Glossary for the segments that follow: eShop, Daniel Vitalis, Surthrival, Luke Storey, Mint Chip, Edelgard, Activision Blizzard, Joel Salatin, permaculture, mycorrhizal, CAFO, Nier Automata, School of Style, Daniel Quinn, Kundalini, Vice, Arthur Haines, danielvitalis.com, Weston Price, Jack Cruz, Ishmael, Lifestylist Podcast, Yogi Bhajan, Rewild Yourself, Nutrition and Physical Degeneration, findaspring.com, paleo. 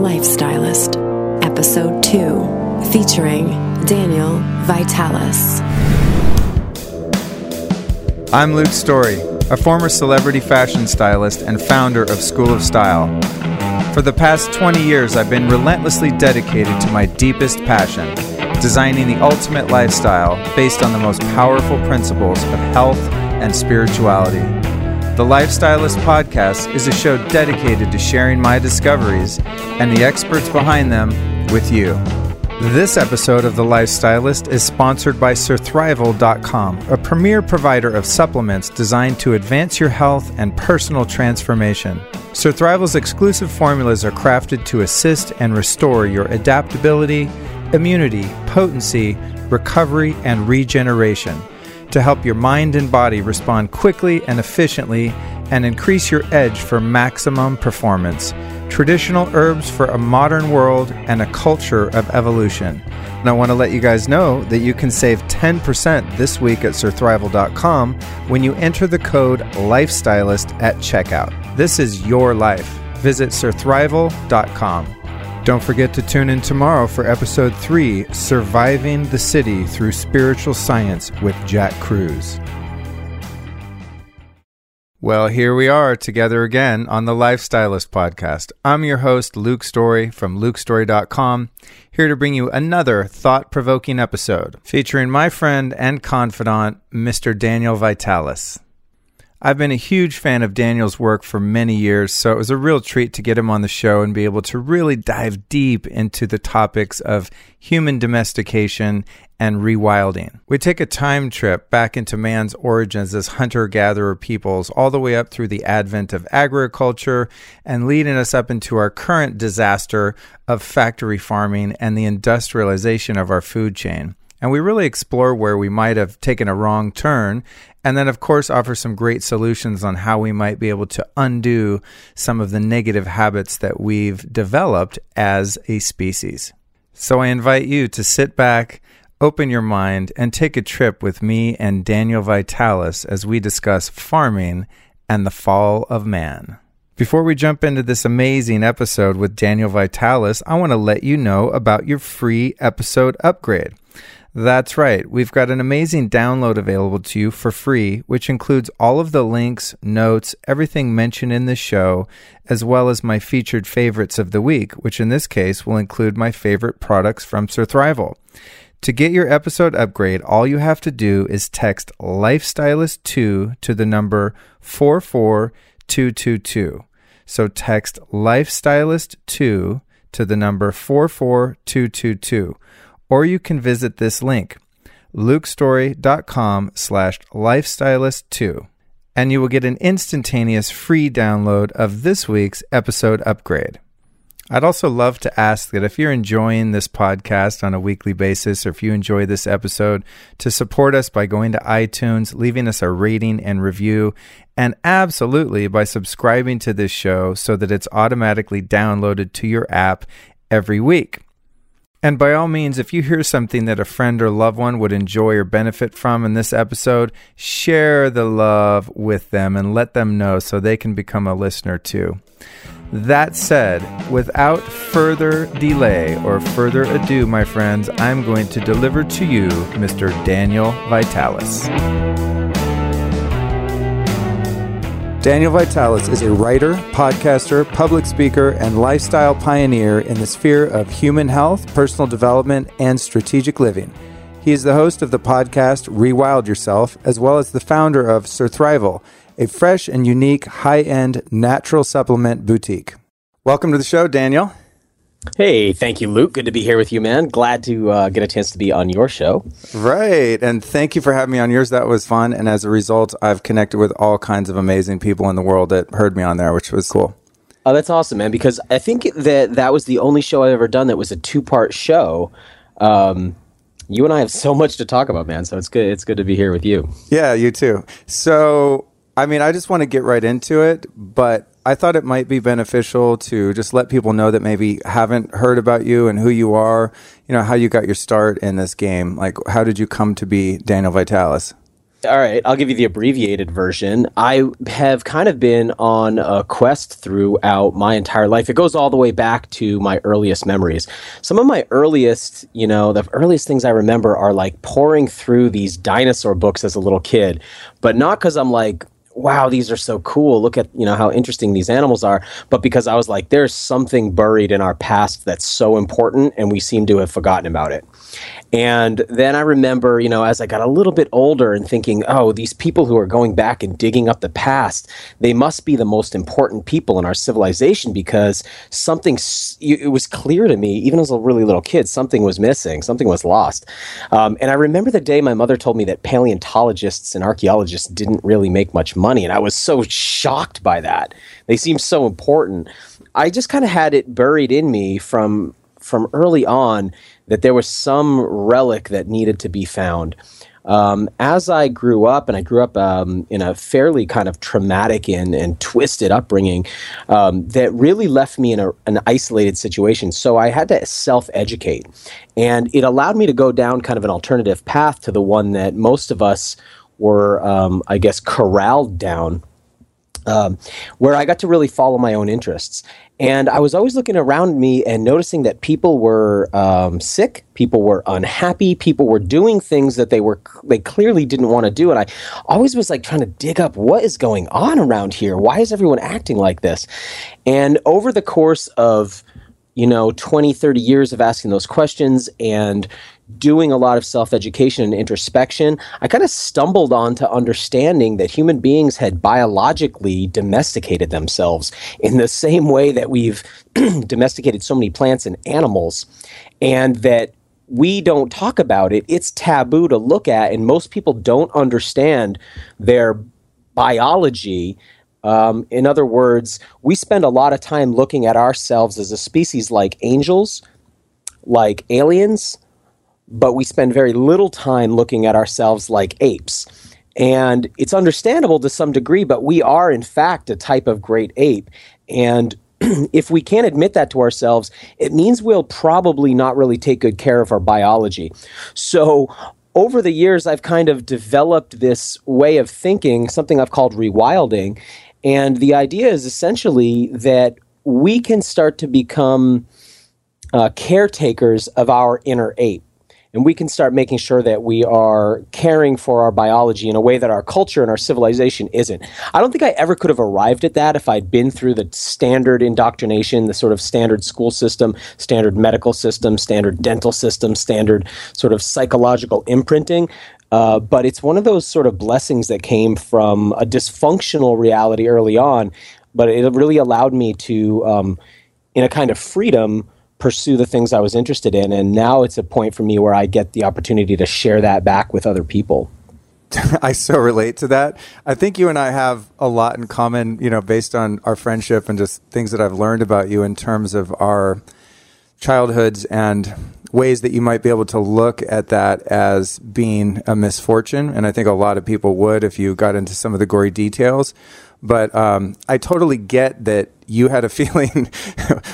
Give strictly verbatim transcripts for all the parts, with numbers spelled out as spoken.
Lifestylist, Episode two, featuring Daniel Vitalis. I'm Luke Storey, a former celebrity fashion stylist and founder of School of Style. For the past twenty years, I've been relentlessly dedicated to my deepest passion, designing the ultimate lifestyle based on the most powerful principles of health and spirituality. The Lifestylist Podcast is a show dedicated to sharing my discoveries and the experts behind them with you. This episode of The Lifestylist is sponsored by Surthrival dot com, a premier provider of supplements designed to advance your health and personal transformation. Surthrival's exclusive formulas are crafted to assist and restore your adaptability, immunity, potency, recovery, and regeneration, to help your mind and body respond quickly and efficiently and increase your edge for maximum performance. Traditional herbs for a modern world and a culture of evolution. And I want to let you guys know that you can save ten percent this week at surthrival dot com when you enter the code Lifestylist at checkout. This is your life. Visit surthrival dot com. Don't forget to tune in tomorrow for Episode three, Surviving the City Through Spiritual Science with Jack Cruz. Well, here we are together again on the Lifestylist Podcast. I'm your host, Luke Storey from luke storey dot com, here to bring you another thought-provoking episode featuring my friend and confidant, Mister Daniel Vitalis. I've been a huge fan of Daniel's work for many years, so it was a real treat to get him on the show and be able to really dive deep into the topics of human domestication and rewilding. We take a time trip back into man's origins as hunter-gatherer peoples, all the way up through the advent of agriculture and leading us up into our current disaster of factory farming and the industrialization of our food chain. And we really explore where we might have taken a wrong turn, and then, of course, offer some great solutions on how we might be able to undo some of the negative habits that we've developed as a species. So I invite you to sit back, open your mind, and take a trip with me and Daniel Vitalis as we discuss farming and the fall of man. Before we jump into this amazing episode with Daniel Vitalis, I want to let you know about your free episode upgrade. That's right. We've got an amazing download available to you for free, which includes all of the links, notes, everything mentioned in this show, as well as my featured favorites of the week, which in this case will include my favorite products from Surthrival. To get your episode upgrade, all you have to do is text Lifestylist two to the number four four two two two. So text Lifestylist two to the number four four two two two. Or you can visit this link, luke storey dot com slash lifestylist two, and you will get an instantaneous free download of this week's episode upgrade. I'd also love to ask that if you're enjoying this podcast on a weekly basis, or if you enjoy this episode, to support us by going to iTunes, leaving us a rating and review, and absolutely by subscribing to this show so that it's automatically downloaded to your app every week. And by all means, if you hear something that a friend or loved one would enjoy or benefit from in this episode, share the love with them and let them know so they can become a listener too. That said, without further delay or further ado, my friends, I'm going to deliver to you Mister Daniel Vitalis. Daniel Vitalis is a writer, podcaster, public speaker, and lifestyle pioneer in the sphere of human health, personal development, and strategic living. He is the host of the podcast Rewild Yourself, as well as the founder of Surthrival, a fresh and unique high-end natural supplement boutique. Welcome to the show, Daniel. Hey, thank you, Luke. Good to be here with you, man. Glad to uh, get a chance to be on your show. Right, and thank you for having me on yours. That was fun, and as a result, I've connected with all kinds of amazing people in the world that heard me on there, which was cool. Oh, that's awesome, man, because I think that that was the only show I've ever done that was a two-part show. Um, you and I have so much to talk about, man, so it's good. It's good to be here with you. Yeah, you too. So, I mean, I just want to get right into it, but I thought it might be beneficial to just let people know that maybe haven't heard about you and who you are, you know, how you got your start in this game. Like, how did you come to be Daniel Vitalis? All right, I'll give you the abbreviated version. I have kind of been on a quest throughout my entire life. It goes all the way back to my earliest memories. Some of my earliest, you know, the earliest things I remember are like pouring through these dinosaur books as a little kid, but not because I'm like, wow, these are so cool. Look at, you know, how interesting these animals are. But because I was like, there's something buried in our past that's so important, and we seem to have forgotten about it. And then I remember, you know, as I got a little bit older and thinking, oh, these people who are going back and digging up the past, they must be the most important people in our civilization, because something, it was clear to me, even as a really little kid, something was missing, something was lost. Um, and I remember the day my mother told me that paleontologists and archaeologists didn't really make much money. And I was so shocked by that. They seemed so important. I just kind of had it buried in me from from early on that there was some relic that needed to be found. Um, as I grew up, and I grew up um, in a fairly kind of traumatic and, and twisted upbringing, um, that really left me in a, an isolated situation. So I had to self-educate. And it allowed me to go down kind of an alternative path to the one that most of us were, um, I guess, corralled down, um, where I got to really follow my own interests. And I was always looking around me and noticing that people were um, sick, people were unhappy, people were doing things that they were they clearly didn't want to do. And I always was like trying to dig up what is going on around here. Why is everyone acting like this? And over the course of, you know, twenty, thirty years of asking those questions and doing a lot of self-education and introspection, I kind of stumbled onto understanding that human beings had biologically domesticated themselves in the same way that we've domesticated so many plants and animals, and that we don't talk about it. It's taboo to look at, and most people don't understand their biology. Um, in other words, we spend a lot of time looking at ourselves as a species like angels, like aliens, but we spend very little time looking at ourselves like apes. And it's understandable to some degree, but we are, in fact, a type of great ape. And if we can't admit that to ourselves, it means we'll probably not really take good care of our biology. So over the years, I've kind of developed this way of thinking, something I've called rewilding. And the idea is essentially that we can start to become uh, caretakers of our inner ape. And we can start making sure that we are caring for our biology in a way that our culture and our civilization isn't. I don't think I ever could have arrived at that if I'd been through the standard indoctrination, the sort of standard school system, standard medical system, standard dental system, standard sort of psychological imprinting. Uh, but it's one of those sort of blessings that came from a dysfunctional reality early on. But it really allowed me to, um, in a kind of freedom, pursue the things I was interested in. And now it's a point for me where I get the opportunity to share that back with other people. I so relate to that. I think you and I have a lot in common, you know, based on our friendship and just things that I've learned about you in terms of our childhoods and ways that you might be able to look at that as being a misfortune. And I think a lot of people would if you got into some of the gory details. But um, I totally get that you had a feeling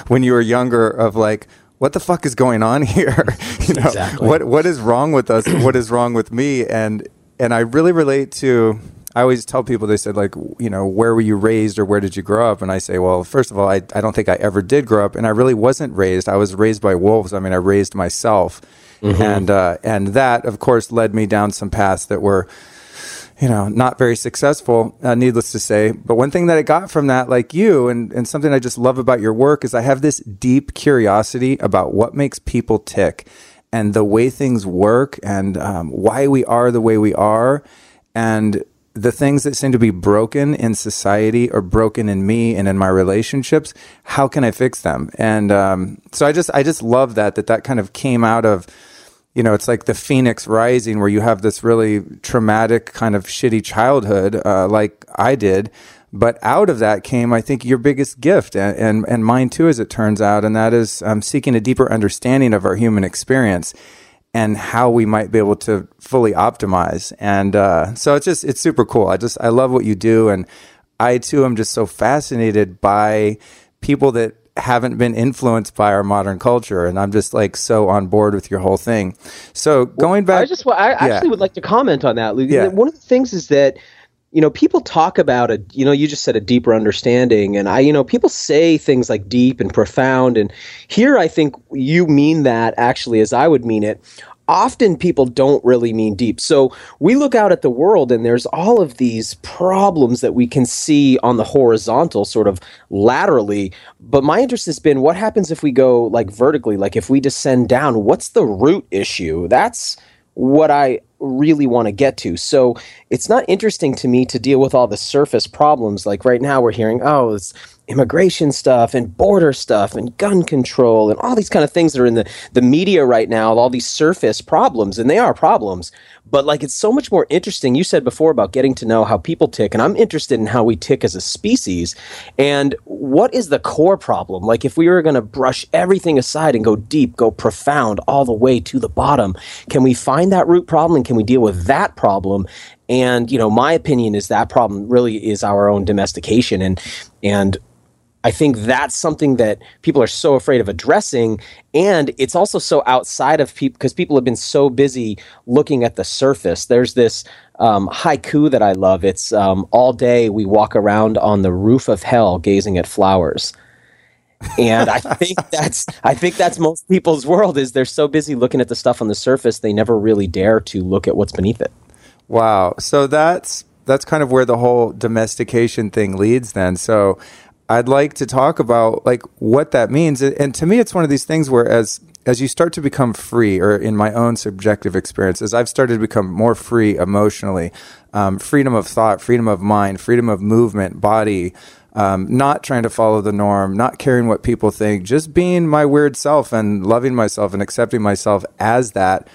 when you were younger of like, what the fuck is going on here? You know, exactly. what what is wrong with us? What is wrong with me? And and I really relate to, I always tell people, they said like, you know, where were you raised or where did you grow up? And I say, well, first of all, I, I don't think I ever did grow up. And I really wasn't raised. I was raised by wolves. I mean, I raised myself. Mm-hmm. And uh, and that, of course, led me down some paths that were, you know, not very successful, uh, needless to say. But one thing that I got from that, like you, and, and something I just love about your work is I have this deep curiosity about what makes people tick and the way things work and um, why we are the way we are and the things that seem to be broken in society or broken in me and in my relationships. How can I fix them? And um, so I just I just love that, that that kind of came out of, you know, it's like the phoenix rising where you have this really traumatic kind of shitty childhood uh, like I did. But out of that came, I think, your biggest gift and, and, and mine, too, as it turns out. And that is um, seeking a deeper understanding of our human experience and how we might be able to fully optimize. And uh, so it's just it's super cool. I just I love what you do. And I, too, am just so fascinated by people that haven't been influenced by our modern culture, and I'm just like so on board with your whole thing. So going back, well, I just I actually yeah. would like to comment on that, Luke. Yeah. One of the things is that, you know, people talk about a, you know, you just said a deeper understanding, and I, you know, people say things like deep and profound, and here I think you mean that actually as I would mean it. Often people don't really mean deep. So we look out at the world and there's all of these problems that we can see on the horizontal, sort of laterally. But my interest has been, what happens if we go like vertically, like if we descend down, what's the root issue? That's what I really want to get to. So it's not interesting to me to deal with all the surface problems. Like right now we're hearing, oh, it's immigration stuff and border stuff and gun control and all these kind of things that are in the, the media right now, all these surface problems, and they are problems. But like it's so much more interesting. You said before about getting to know how people tick, and I'm interested in how we tick as a species and what is the core problem. Like if we were going to brush everything aside and go deep, go profound all the way to the bottom, can we find that root problem and can we deal with that problem? And, you know, my opinion is that problem really is our own domestication. And and I think that's something that people are so afraid of addressing. And it's also so outside of people because people have been so busy looking at the surface. There's this um, haiku that I love. It's um, all day we walk around on the roof of hell gazing at flowers. And I think that's I think that's most people's world is they're so busy looking at the stuff on the surface, they never really dare to look at what's beneath it. Wow. So that's that's kind of where the whole domestication thing leads then. So I'd like to talk about like what that means. And to me, it's one of these things where as as you start to become free, or in my own subjective experience, as I've started to become more free emotionally, um, freedom of thought, freedom of mind, freedom of movement, body, Um, not trying to follow the norm, not caring what people think, just being my weird self and loving myself and accepting myself as that.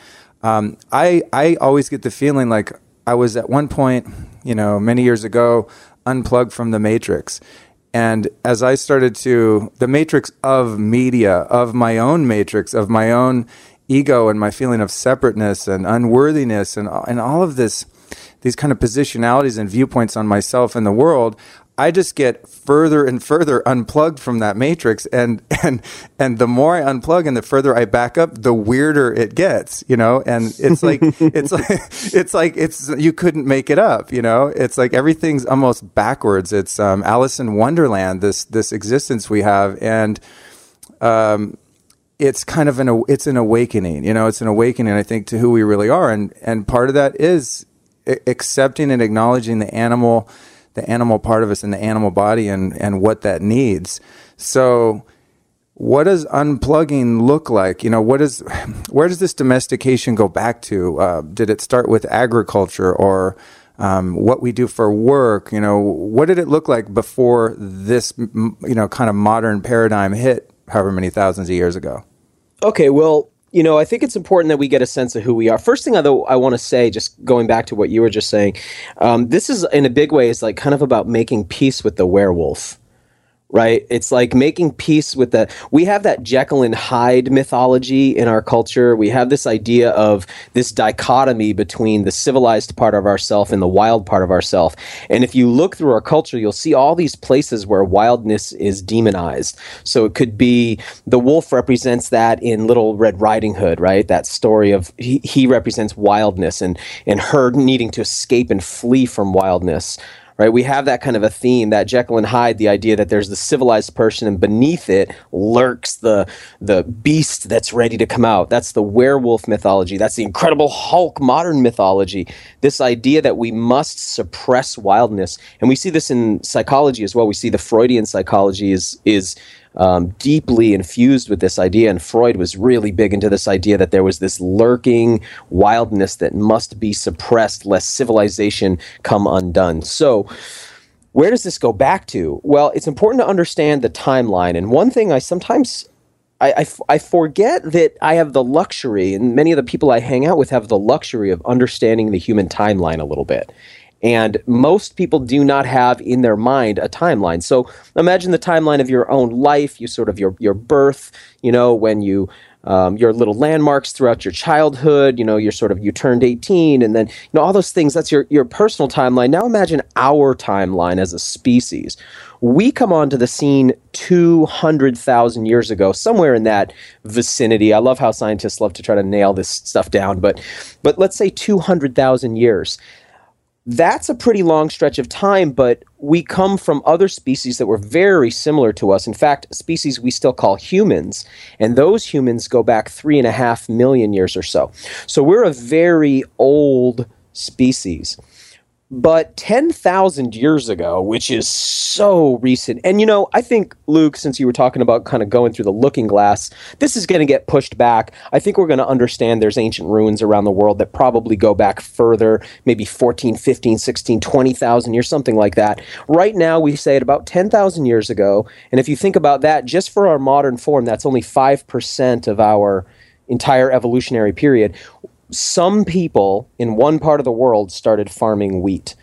Um, I I always get the feeling like I was at one point, you know, many years ago, unplugged from the matrix. And as I started to, the matrix of media, of my own matrix, of my own ego and my feeling of separateness and unworthiness and and all of this, these kind of positionalities and viewpoints on myself and the world, I just get further and further unplugged from that matrix, and and and the more I unplug and the further I back up, the weirder it gets, you know. And it's like it's like it's like it's you couldn't make it up, you know. It's like everything's almost backwards. It's um, Alice in Wonderland. This this existence we have, and um, it's kind of an it's an awakening, you know. It's an awakening, I think, to who we really are, and and part of that is accepting and acknowledging the animal. the animal part of us and the animal body and, and what that needs. So what does unplugging look like? You know, what is, where does this domestication go back to? Uh, did it start with agriculture or um, what we do for work? You know, what did it look like before this, you know, kind of modern paradigm hit however many thousands of years ago? Okay, well, you know, I think it's important that we get a sense of who we are. First thing I, though, I want to say, just going back to what you were just saying, um, this is in a big way is like kind of about making peace with the werewolf, right? It's like making peace with the – we have that Jekyll and Hyde mythology in our culture. We have this idea of this dichotomy between the civilized part of ourself and the wild part of ourself. And if you look through our culture, you'll see all these places where wildness is demonized. So it could be the wolf represents that in Little Red Riding Hood, right? That story of he, he represents wildness and, and her needing to escape and flee from wildness. Right, we have that kind of a theme, that Jekyll and Hyde, the idea that there's the civilized person and beneath it lurks the the beast that's ready to come out. That's the werewolf mythology. That's the Incredible Hulk modern mythology. This idea that we must suppress wildness. And we see this in psychology as well. We see the Freudian psychology is is Um, deeply infused with this idea, and Freud was really big into this idea that there was this lurking wildness that must be suppressed lest civilization come undone. So where does this go back to? Well, it's important to understand the timeline, and one thing I sometimes I, I, I forget that I have the luxury, and many of the people I hang out with have the luxury of understanding the human timeline a little bit. And most people do not have in their mind a timeline. So imagine the timeline of your own life, you sort of your your birth, you know, when you um, your little landmarks throughout your childhood, you know, you're sort of, you turned eighteen and then, you know, all those things, that's your, your personal timeline. Now imagine our timeline as a species. We come onto the scene two hundred thousand years ago, somewhere in that vicinity. I love how scientists love to try to nail this stuff down, but, but let's say two hundred thousand years. That's a pretty long stretch of time, but we come from other species that were very similar to us. In fact, species we still call humans, and those humans go back three and a half million years or so. So we're a very old species. But ten thousand years ago, which is so recent, and you know, I think, Luke, since you were talking about kind of going through the looking glass, this is going to get pushed back. I think we're going to understand there's ancient ruins around the world that probably go back further, maybe fourteen, fifteen, sixteen, twenty thousand years, something like that. Right now, we say at about ten thousand years ago, and if you think about that, just for our modern form, that's only five percent of our entire evolutionary period. Some people in one part of the world started farming wheat,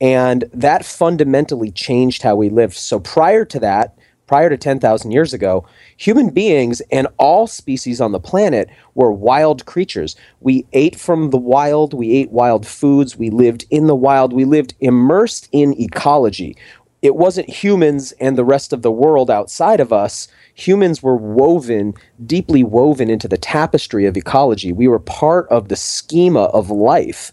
and that fundamentally changed how we lived. So prior to that, prior to ten thousand years ago, human beings and all species on the planet were wild creatures. We ate from the wild, we ate wild foods, we lived in the wild, we lived immersed in ecology. It wasn't humans and the rest of the world outside of us. Humans were woven, deeply woven into the tapestry of ecology. We were part of the schema of life.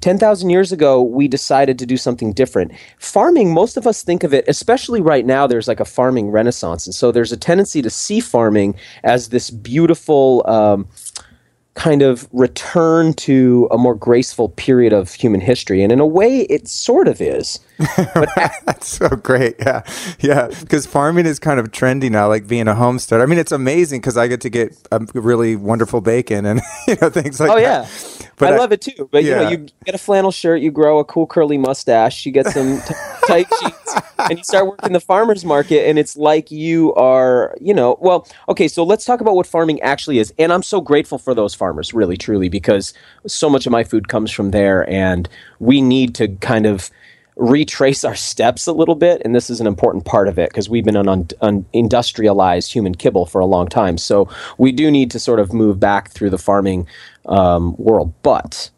ten thousand years ago, we decided to do something different. Farming, most of us think of it, especially right now, there's like a farming renaissance. And so there's a tendency to see farming as this beautiful um, kind of return to a more graceful period of human history. And in a way, it sort of is. But that's so great. Yeah. Yeah. Because farming is kind of trendy now, like being a homesteader. I mean, it's amazing because I get to get a really wonderful bacon and, you know, things like that. Oh, yeah. That. But I, I love it too. But, yeah. you know, you get a flannel shirt, you grow a cool curly mustache, you get some t- tight sheets, and you start working the farmer's market. And it's like you are, you know, well, okay, so let's talk about what farming actually is. And I'm so grateful for those farmers. farmers, really, truly, because so much of my food comes from there, and we need to kind of retrace our steps a little bit, and this is an important part of it, because we've been an un- un- industrialized human kibble for a long time, so we do need to sort of move back through the farming um, world, but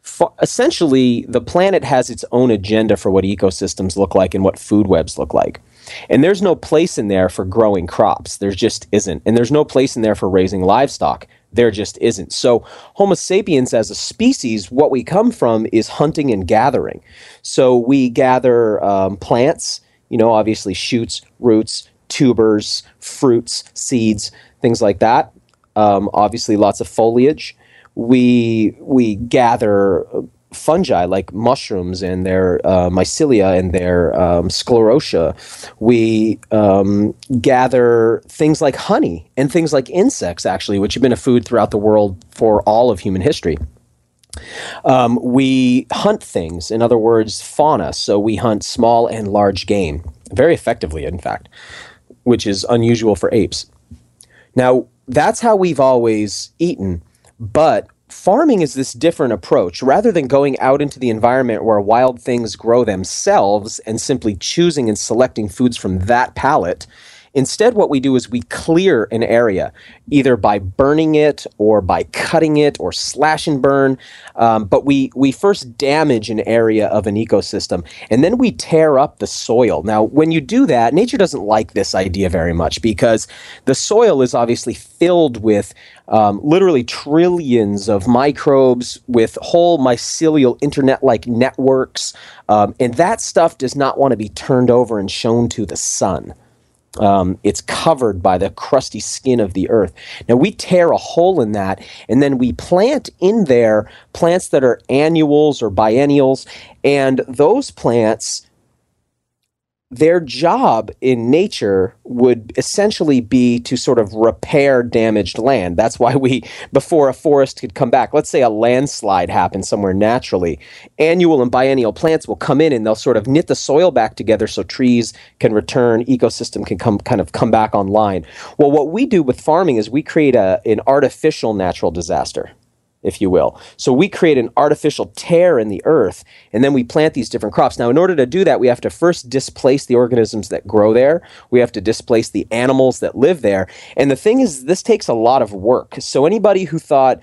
fa- essentially, the planet has its own agenda for what ecosystems look like and what food webs look like. And there's no place in there for growing crops. There just isn't. And there's no place in there for raising livestock. There just isn't. So Homo sapiens as a species, what we come from is hunting and gathering. So we gather um, plants, you know, obviously shoots, roots, tubers, fruits, seeds, things like that. Um, obviously lots of foliage. We, we gather fungi like mushrooms and their uh, mycelia and their um, sclerotia. We um, gather things like honey and things like insects, actually, which have been a food throughout the world for all of human history. Um, we hunt things, in other words, fauna. So we hunt small and large game, very effectively, in fact, which is unusual for apes. Now, that's how we've always eaten, but farming is this different approach. Rather than going out into the environment where wild things grow themselves and simply choosing and selecting foods from that palette, instead what we do is we clear an area, either by burning it or by cutting it or slash and burn, um, but we, we first damage an area of an ecosystem, and then we tear up the soil. Now, when you do that, nature doesn't like this idea very much because the soil is obviously filled with Um, literally trillions of microbes with whole mycelial internet-like networks. Um, and that stuff does not want to be turned over and shown to the sun. Um, it's covered by the crusty skin of the earth. Now, we tear a hole in that, and then we plant in there plants that are annuals or biennials. And those plants, their job in nature would essentially be to sort of repair damaged land. That's why we, before a forest could come back, let's say a landslide happened somewhere naturally, annual and biennial plants will come in and they'll sort of knit the soil back together so trees can return, ecosystem can come kind of come back online. Well, what we do with farming is we create a, an artificial natural disaster. if you will. So we create an artificial tear in the earth, and then we plant these different crops. Now, in order to do that, we have to first displace the organisms that grow there. We have to displace the animals that live there. And the thing is, this takes a lot of work. So anybody who thought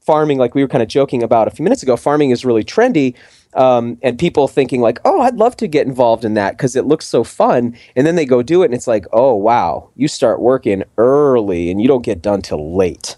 farming, like we were kind of joking about a few minutes ago, farming is really trendy, um, and people thinking like, oh, I'd love to get involved in that because it looks so fun. And then they go do it, and it's like, oh, wow, you start working early, and you don't get done till late.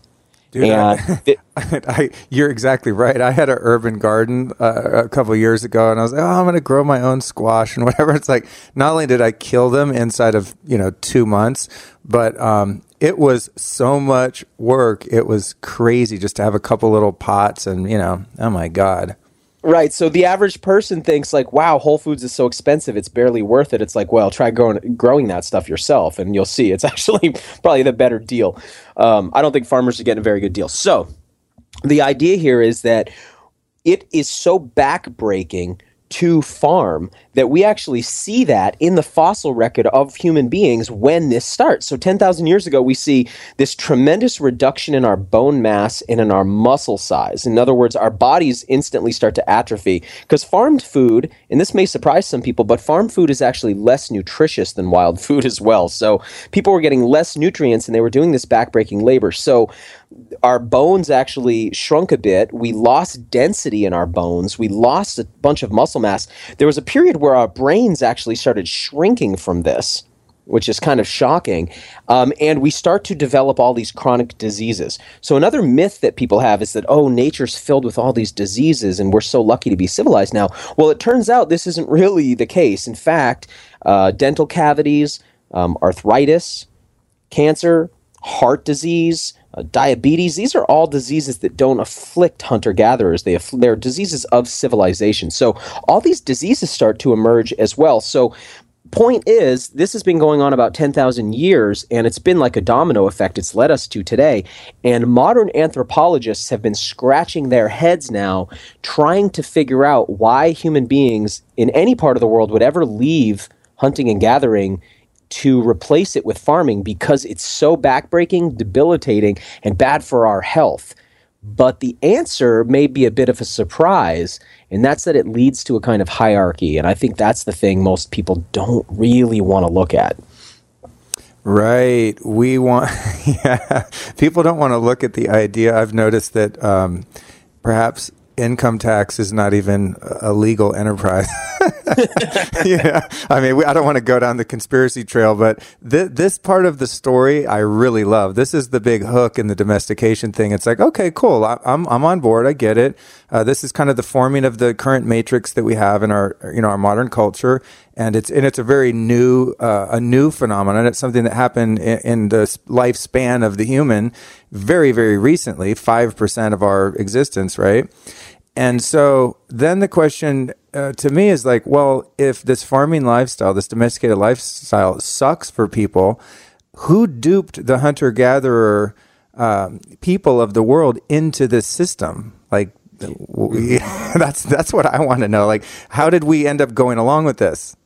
Dude, I, it, I, you're exactly right. I had an urban garden uh, a couple of years ago, and I was like, oh, I'm going to grow my own squash and whatever. It's like, not only did I kill them inside of, you know, two months, but um, it was so much work. It was crazy just to have a couple little pots and, you know, oh my God. Right. So the average person thinks like, wow, Whole Foods is so expensive, it's barely worth it. It's like, well, try growing, growing that stuff yourself, and you'll see it's actually probably the better deal. Um, I don't think farmers are getting a very good deal. So the idea here is that it is so backbreaking to farm that we actually see that in the fossil record of human beings when this starts. So ten thousand years ago, we see this tremendous reduction in our bone mass and in our muscle size. In other words, our bodies instantly start to atrophy because farmed food, and this may surprise some people, but farmed food is actually less nutritious than wild food as well. So people were getting less nutrients, and they were doing this backbreaking labor. So our bones actually shrunk a bit. We lost density in our bones. We lost a bunch of muscle mass. There was a period where our brains actually started shrinking from this, which is kind of shocking. Um, and we start to develop all these chronic diseases. So another myth that people have is that, oh, nature's filled with all these diseases and we're so lucky to be civilized now. Well, it turns out this isn't really the case. In fact, uh, dental cavities, um, arthritis, cancer, heart disease, Uh, diabetes, these are all diseases that don't afflict hunter-gatherers. They aff- they're diseases of civilization. So all these diseases start to emerge as well. So point is, this has been going on about ten thousand years, and it's been like a domino effect. It's led us to today. And modern anthropologists have been scratching their heads now, trying to figure out why human beings in any part of the world would ever leave hunting and gathering to replace it with farming, because it's so backbreaking, debilitating, and bad for our health. But the answer may be a bit of a surprise, and that's that it leads to a kind of hierarchy. And I think that's the thing most people don't really want to look at. Right. We want, yeah, people don't want to look at the idea. I've noticed that um, perhaps income tax is not even a legal enterprise. Yeah, I mean, we, I don't want to go down the conspiracy trail, but th- this part of the story I really love. This is the big hook in the domestication thing. It's like, okay, cool, I, I'm I'm on board. I get it. Uh, this is kind of the forming of the current matrix that we have in our you know our modern culture, and it's and it's a very new uh, a new phenomenon. It's something that happened in, in the lifespan of the human, very very recently, five percent of our existence, right? And so then the question uh, to me is like, well, if this farming lifestyle, this domesticated lifestyle sucks for people, who duped the hunter-gatherer um, people of the world into this system? Like, we, that's that's what I want to know. Like, how did we end up going along with this?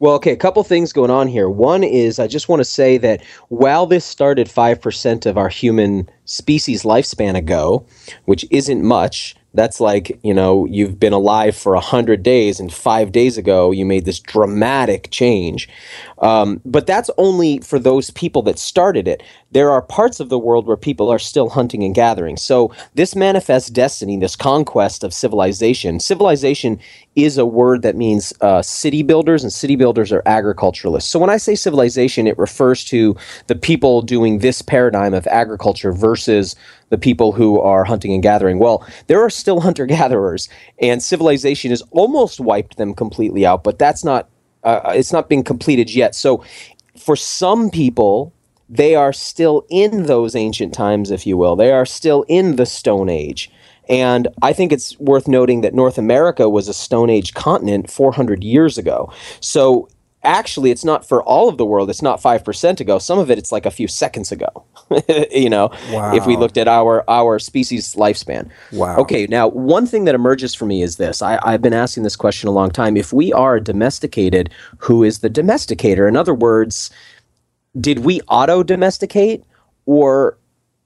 Well, okay, a couple things going on here. One is I just want to say that while this started five percent of our human species lifespan ago, which isn't much, that's like, you know, you've been alive for one hundred days and five days ago you made this dramatic change. Um, but that's only for those people that started it. There are parts of the world where people are still hunting and gathering. So this manifest destiny, this conquest of civilization, civilization is a word that means uh, city builders, and city builders are agriculturalists. So when I say civilization, it refers to the people doing this paradigm of agriculture versus the people who are hunting and gathering. Well, there are still hunter-gatherers, and civilization has almost wiped them completely out, but that's not, uh, it's not been completed yet. So for some people, they are still in those ancient times, if you will. They are still in the Stone Age. And I think it's worth noting that North America was a Stone Age continent four hundred years ago. So actually, it's not for all of the world. It's not five percent ago. Some of it, it's like a few seconds ago, you know, wow. If we looked at our our species lifespan. Wow. Okay, now, one thing that emerges for me is this. I, I've been asking this question a long time. If we are domesticated, who is the domesticator? In other words, did we auto-domesticate, or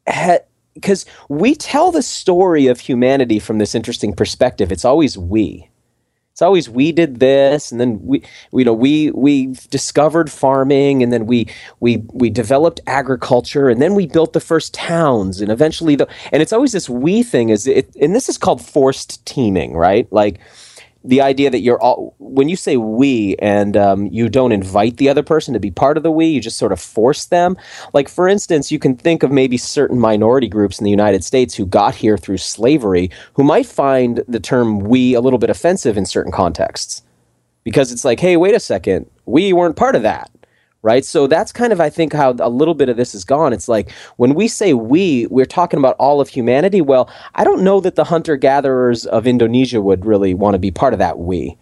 ha- because we tell the story of humanity from this interesting perspective. It's always we. It's always we did this, and then we, you know, we we discovered farming, and then we we we developed agriculture, and then we built the first towns, and eventually the and it's always this we thing. Is it, and this is called forced teaming, right? Like the idea that you're all, when you say we and um, you don't invite the other person to be part of the we, you just sort of force them. Like, for instance, you can think of maybe certain minority groups in the United States who got here through slavery who might find the term we a little bit offensive in certain contexts because it's like, hey, wait a second, we weren't part of that, right? So that's kind of, I think, how a little bit of this is gone. It's like when we say we, we're talking about all of humanity. Well, I don't know that the hunter-gatherers of Indonesia would really want to be part of that we.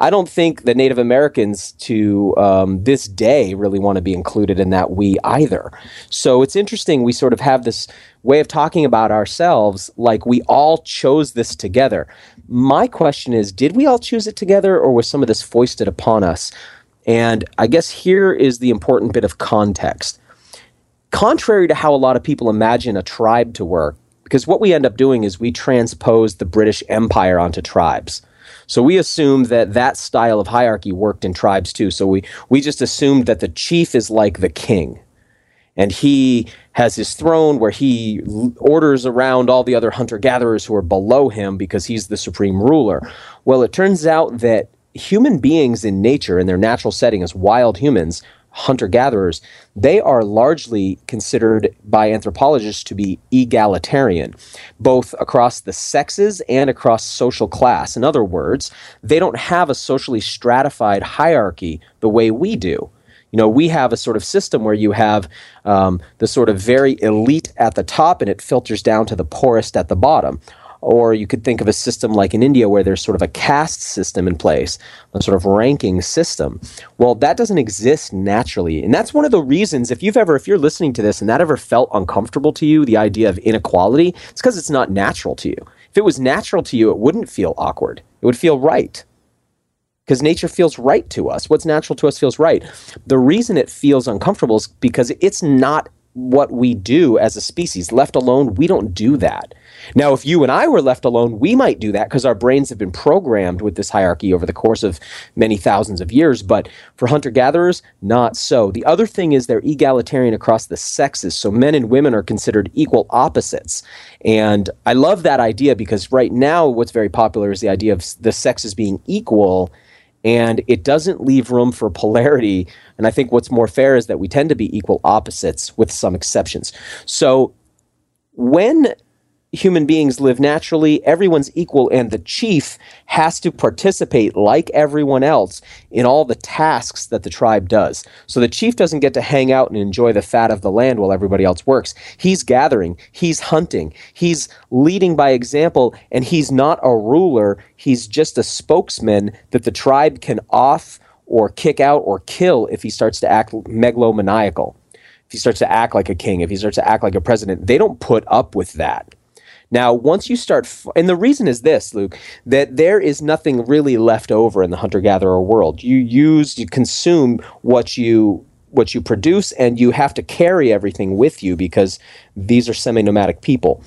I don't think the Native Americans to um, this day really want to be included in that we either. So it's interesting. We sort of have this way of talking about ourselves like we all chose this together. My question is, did we all choose it together, or was some of this foisted upon us? And I guess here is the important bit of context. Contrary to how a lot of people imagine a tribe to work, because what we end up doing is we transpose the British Empire onto tribes. So we assume that that style of hierarchy worked in tribes too. So we, we just assumed that the chief is like the king. And he has his throne where he orders around all the other hunter-gatherers who are below him because he's the supreme ruler. Well, it turns out that human beings in nature, in their natural setting as wild humans, hunter-gatherers, they are largely considered by anthropologists to be egalitarian, both across the sexes and across social class. In other words, they don't have a socially stratified hierarchy the way we do. You know, we have a sort of system where you have um, the sort of very elite at the top, and it filters down to the poorest at the bottom. Or you could think of a system like in India where there's sort of a caste system in place, a sort of ranking system. Well, that doesn't exist naturally. And that's one of the reasons, if you've ever, if you're listening to this and that ever felt uncomfortable to you, the idea of inequality, it's because it's not natural to you. If it was natural to you, it wouldn't feel awkward. It would feel right. Because nature feels right to us. What's natural to us feels right. The reason it feels uncomfortable is because it's not what we do as a species. Left alone, we don't do that. Now, if you and I were left alone, we might do that because our brains have been programmed with this hierarchy over the course of many thousands of years. But for hunter-gatherers, not so. The other thing is they're egalitarian across the sexes. So men and women are considered equal opposites. And I love that idea because right now what's very popular is the idea of the sexes being equal, and it doesn't leave room for polarity. And I think what's more fair is that we tend to be equal opposites with some exceptions. So when human beings live naturally, everyone's equal, and the chief has to participate like everyone else in all the tasks that the tribe does. So the chief doesn't get to hang out and enjoy the fat of the land while everybody else works. He's gathering, he's hunting, he's leading by example, and he's not a ruler. He's just a spokesman that the tribe can off or kick out or kill if he starts to act megalomaniacal, if he starts to act like a king, if he starts to act like a president. They don't put up with that. Now, once you start, f- and the reason is this, Luke, that there is nothing really left over in the hunter-gatherer world. You use, you consume what you what you produce, and you have to carry everything with you because these are semi-nomadic people.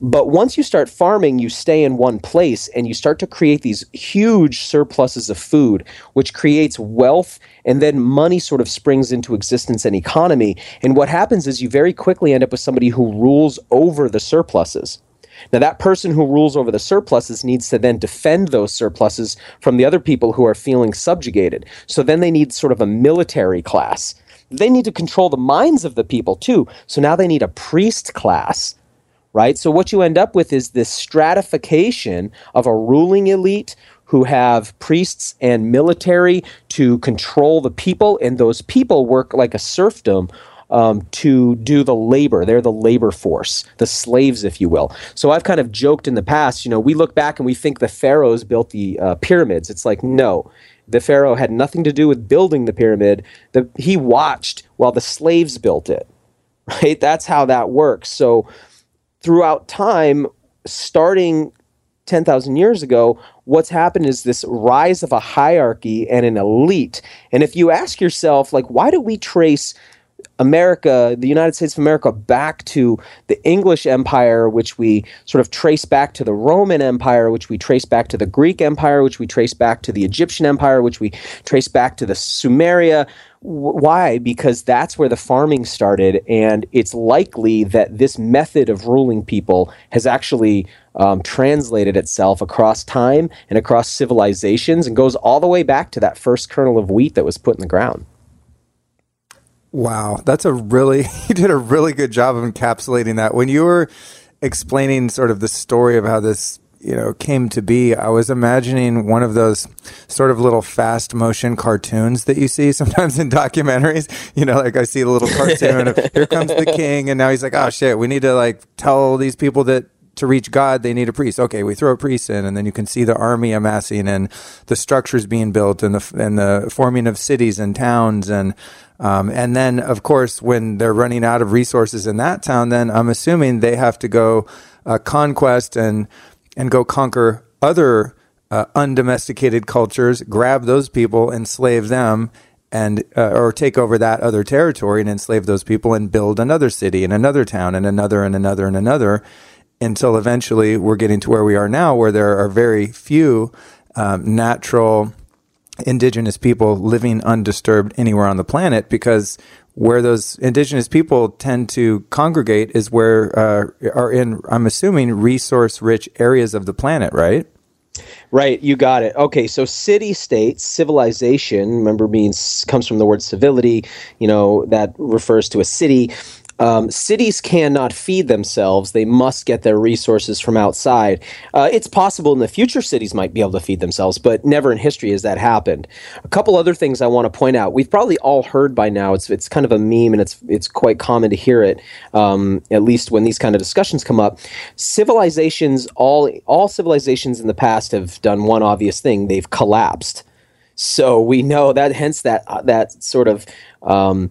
But once you start farming, you stay in one place, and you start to create these huge surpluses of food, which creates wealth, and then money sort of springs into existence and economy. And what happens is you very quickly end up with somebody who rules over the surpluses. Now, that person who rules over the surpluses needs to then defend those surpluses from the other people who are feeling subjugated. So then they need sort of a military class. They need to control the minds of the people, too. So now they need a priest class, right? So what you end up with is this stratification of a ruling elite who have priests and military to control the people, and those people work like a serfdom Um, to do the labor. They're the labor force, the slaves, if you will. So I've kind of joked in the past, you know, we look back and we think the pharaohs built the uh, pyramids. It's like, no, the pharaoh had nothing to do with building the pyramid. The, he watched while the slaves built it, right? That's how that works. So throughout time, starting ten thousand years ago, what's happened is this rise of a hierarchy and an elite. And if you ask yourself, like, why do we trace America, the United States of America, back to the English Empire, which we sort of trace back to the Roman Empire, which we trace back to the Greek Empire, which we trace back to the Egyptian Empire, which we trace back to the Sumeria. Why? Because that's where the farming started, and it's likely that this method of ruling people has actually um, translated itself across time and across civilizations and goes all the way back to that first kernel of wheat that was put in the ground. Wow, that's a really, you did a really good job of encapsulating that. When you were explaining sort of the story of how this, you know, came to be, I was imagining one of those sort of little fast motion cartoons that you see sometimes in documentaries. You know, like I see the little cartoon of here comes the king, and now he's like, oh shit, we need to like tell these people that to reach God, they need a priest. Okay, we throw a priest in, and then you can see the army amassing and the structures being built and the and the forming of cities and towns. And um, and then, of course, when they're running out of resources in that town, then I'm assuming they have to go uh, conquest and and go conquer other uh, undomesticated cultures, grab those people, enslave them, and uh, or take over that other territory and enslave those people and build another city and another town and another and another and another, until eventually we're getting to where we are now, where there are very few um, natural indigenous people living undisturbed anywhere on the planet, because where those indigenous people tend to congregate is where uh, are in, I'm assuming, resource-rich areas of the planet, right? Right, you got it. Okay, so city-state, civilization, remember, means comes from the word civility, you know, that refers to a city. Um, cities cannot feed themselves. They must get their resources from outside. Uh, it's possible in the future cities might be able to feed themselves, but never in history has that happened. A couple other things I want to point out. We've probably all heard by now. It's it's kind of a meme, and it's it's quite common to hear it, um, at least when these kind of discussions come up. Civilizations, all all civilizations in the past have done one obvious thing. They've collapsed. So we know that, hence that, that sort of... Um,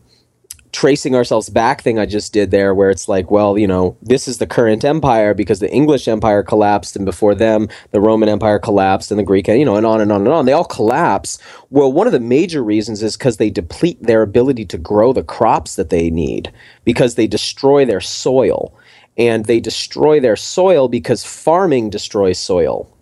tracing ourselves back thing I just did there, where it's like, well, you know, this is the current empire because the English Empire collapsed, and before them the Roman Empire collapsed, and the Greek, you know, and on and on and on. They all collapse. Well, one of the major reasons is because they deplete their ability to grow the crops that they need, because they destroy their soil. And they destroy their soil because farming destroys soil.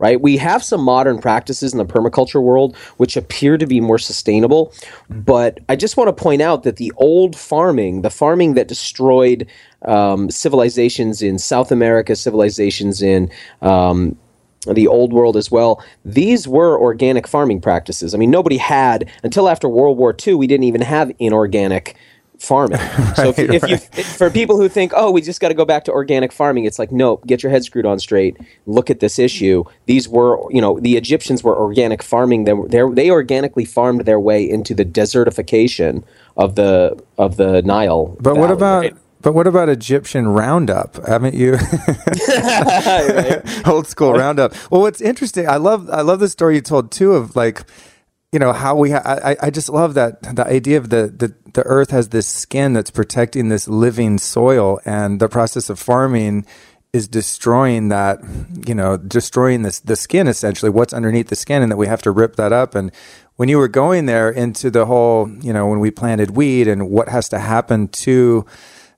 Right? We have some modern practices in the permaculture world which appear to be more sustainable, but I just want to point out that the old farming, the farming that destroyed um, civilizations in South America, civilizations in um, the old world as well, these were organic farming practices. I mean, nobody had, until after World War Two, we didn't even have inorganic farming. Right, so if, if right. you, if, for people who think, oh, we just got to go back to organic farming, it's like, nope, get your head screwed on straight. Look at this issue. These were, you know, the Egyptians were organic farming. They they, they organically farmed their way into the desertification of the of the Nile. But Valley, what about? Right? But what about Egyptian Roundup? Haven't you? Old school Roundup. Well, what's interesting, I love I love the story you told too of like, you know, how we, ha- I, I just love that, the idea of the, the, the earth has this skin that's protecting this living soil, and the process of farming is destroying that, you know, destroying this, the skin, essentially, what's underneath the skin, and that we have to rip that up. And when you were going there into the whole, you know, when we planted wheat and what has to happen to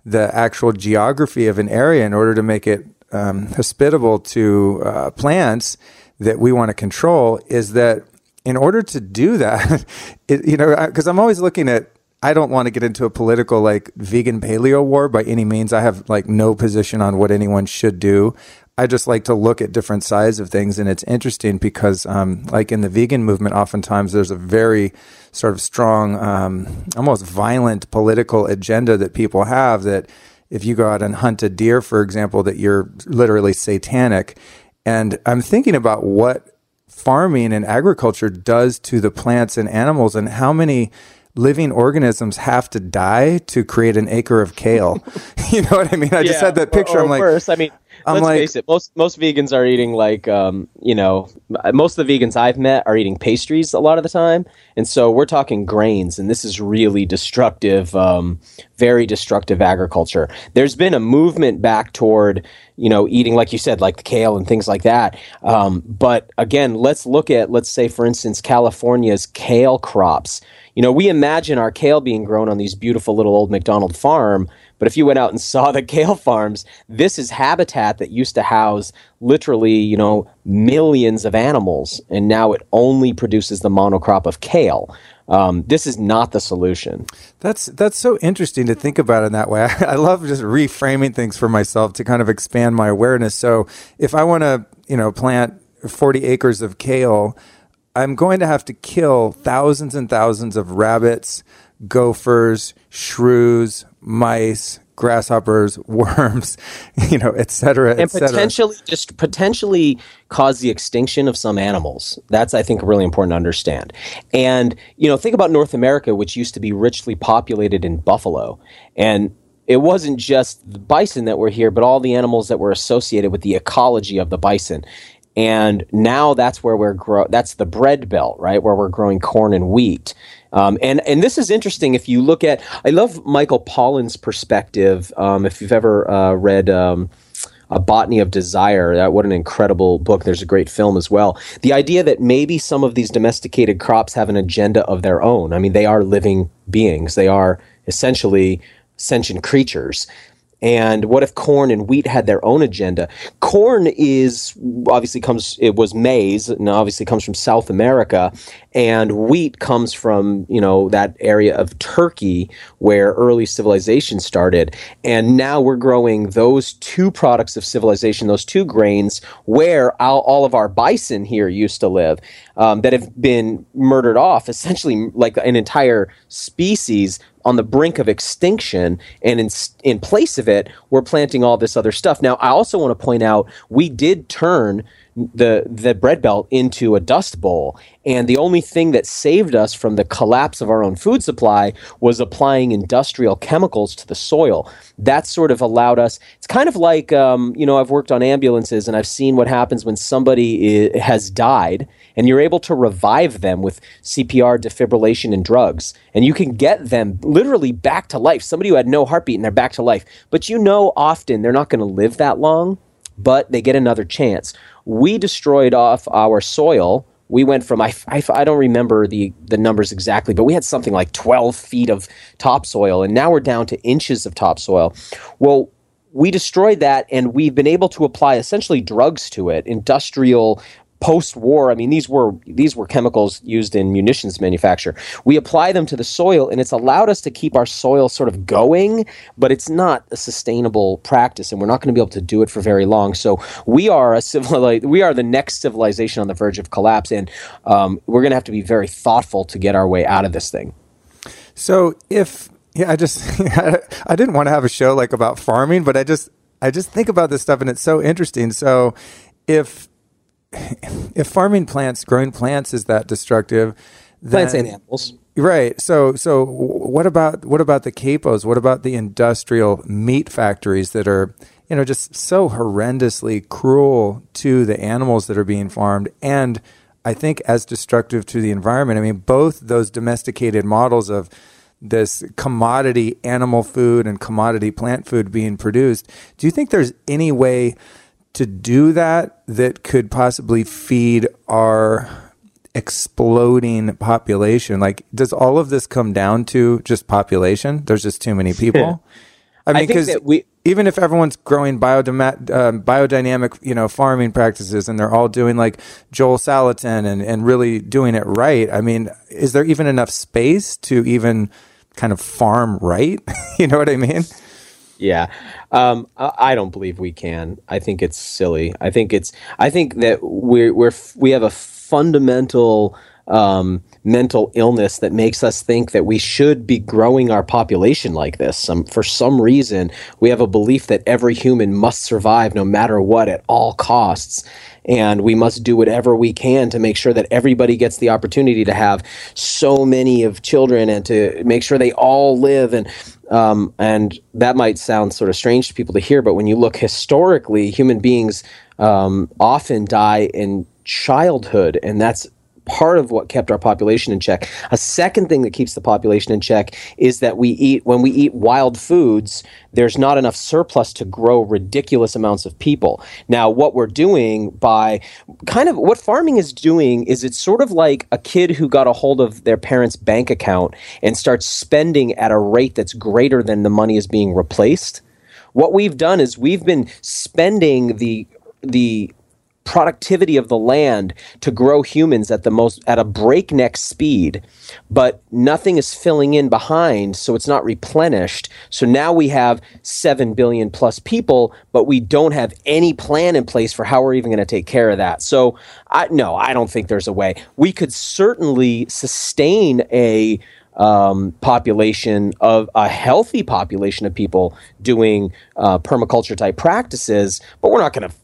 the actual geography of an area in order to make it um, hospitable to uh, plants that we want to control, is that in order to do that, it, you know, because I'm always looking at, I don't want to get into a political like vegan paleo war by any means. I have like no position on what anyone should do. I just like to look at different sides of things. And it's interesting because um, like in the vegan movement, oftentimes there's a very sort of strong, um, almost violent political agenda that people have, that if you go out and hunt a deer, for example, that you're literally satanic. And I'm thinking about what farming and agriculture does to the plants and animals, and how many living organisms have to die to create an acre of kale. You know what I mean? I yeah, just had that picture. Or, or I'm like, worse. I mean, I'm Let's like, face it. Most most vegans are eating like, um, you know, most of the vegans I've met are eating pastries a lot of the time, and so we're talking grains, and this is really destructive, um, very destructive agriculture. There's been a movement back toward, you know, eating like you said, like kale and things like that. Um, but again, let's look at, let's say for instance, California's kale crops. You know, we imagine our kale being grown on these beautiful little old McDonald farm, but if you went out and saw the kale farms, this is habitat that used to house literally, you know, millions of animals, and now it only produces the monocrop of kale. Um, this is not the solution. That's that's so interesting to think about in that way. I, I love just reframing things for myself to kind of expand my awareness. So if I want to, you know, plant forty acres of kale, I'm going to have to kill thousands and thousands of rabbits, gophers, shrews, mice, grasshoppers, worms, you know, et cetera, et cetera. And potentially just potentially cause the extinction of some animals. That's, I think, really important to understand. And, you know, think about North America, which used to be richly populated in buffalo. And it wasn't just the bison that were here, but all the animals that were associated with the ecology of the bison. And now that's where we're grow. That's the bread belt, right? Where we're growing corn and wheat. Um, and and this is interesting. If you look at, I love Michael Pollan's perspective. Um, if you've ever uh, read um, A Botany of Desire, that, what an incredible book! There's a great film as well. The idea that maybe some of these domesticated crops have an agenda of their own. I mean, they are living beings. They are essentially sentient creatures. And what if corn and wheat had their own agenda? Corn is obviously comes, it was maize, and obviously comes from South America, and wheat comes from, you know, that area of Turkey where early civilization started. And now we're growing those two products of civilization, those two grains, where all, all of our bison here used to live, um, that have been murdered off, essentially like an entire species on the brink of extinction, and in in place of it, we're planting all this other stuff. Now, I also want to point out, we did turn the the bread belt into a dust bowl, and the only thing that saved us from the collapse of our own food supply was applying industrial chemicals to the soil. That sort of allowed us, it's kind of like, um, you know, I've worked on ambulances, and I've seen what happens when somebody is, has died, and you're able to revive them with C P R, defibrillation, and drugs, and you can get them literally back to life. Somebody who had no heartbeat and they're back to life. But you know, often they're not going to live that long, but they get another chance. We destroyed off our soil. We went from, I, I, I don't remember the, the numbers exactly, but we had something like twelve feet of topsoil, and now we're down to inches of topsoil. Well, we destroyed that, and we've been able to apply essentially drugs to it, industrial post-war, I mean, these were these were chemicals used in munitions manufacture. We apply them to the soil, and it's allowed us to keep our soil sort of going, but it's not a sustainable practice, and we're not going to be able to do it for very long. So we are a civili- we are the next civilization on the verge of collapse, and um, we're going to have to be very thoughtful to get our way out of this thing. So if yeah, I just I didn't want to have a show like about farming, but I just I just think about this stuff, and it's so interesting. So if If farming plants, growing plants is that destructive, then, plants and animals, right? So, so what about what about the capos? What about the industrial meat factories that are, you know, just so horrendously cruel to the animals that are being farmed, and I think as destructive to the environment? I mean, both those domesticated models of this commodity animal food and commodity plant food being produced. Do you think there's any way to do that that could possibly feed our exploding population? Like, does all of this come down to just population? There's just too many people. I mean, because we- even if everyone's growing biodima- uh, biodynamic, you know, farming practices, and they're all doing like Joel Salatin and, and really doing it right, I mean, is there even enough space to even kind of farm right? You know what I mean? Yeah. Um, I don't believe we can. I think it's silly. I think it's, I think that we're, we're, we have a fundamental, um, mental illness that makes us think that we should be growing our population like this. Some, for some reason, we have a belief that every human must survive no matter what at all costs. And we must do whatever we can to make sure that everybody gets the opportunity to have so many of children and to make sure they all live. And Um, and that might sound sort of strange to people to hear, but when you look historically, human beings um, often die in childhood, and that's part of what kept our population in check. A second thing that keeps the population in check is that we eat, when we eat wild foods, there's not enough surplus to grow ridiculous amounts of people. Now, what we're doing by kind of what farming is doing is it's sort of like a kid who got a hold of their parents' bank account and starts spending at a rate that's greater than the money is being replaced. What we've done is we've been spending the the productivity of the land to grow humans at the most at a breakneck speed, but nothing is filling in behind, so it's not replenished. So now we have seven billion plus people, but we don't have any plan in place for how we're even going to take care of that. So I no, I don't think there's a way. We could certainly sustain a Um, population of a healthy population of people doing uh, permaculture type practices, but we're not going to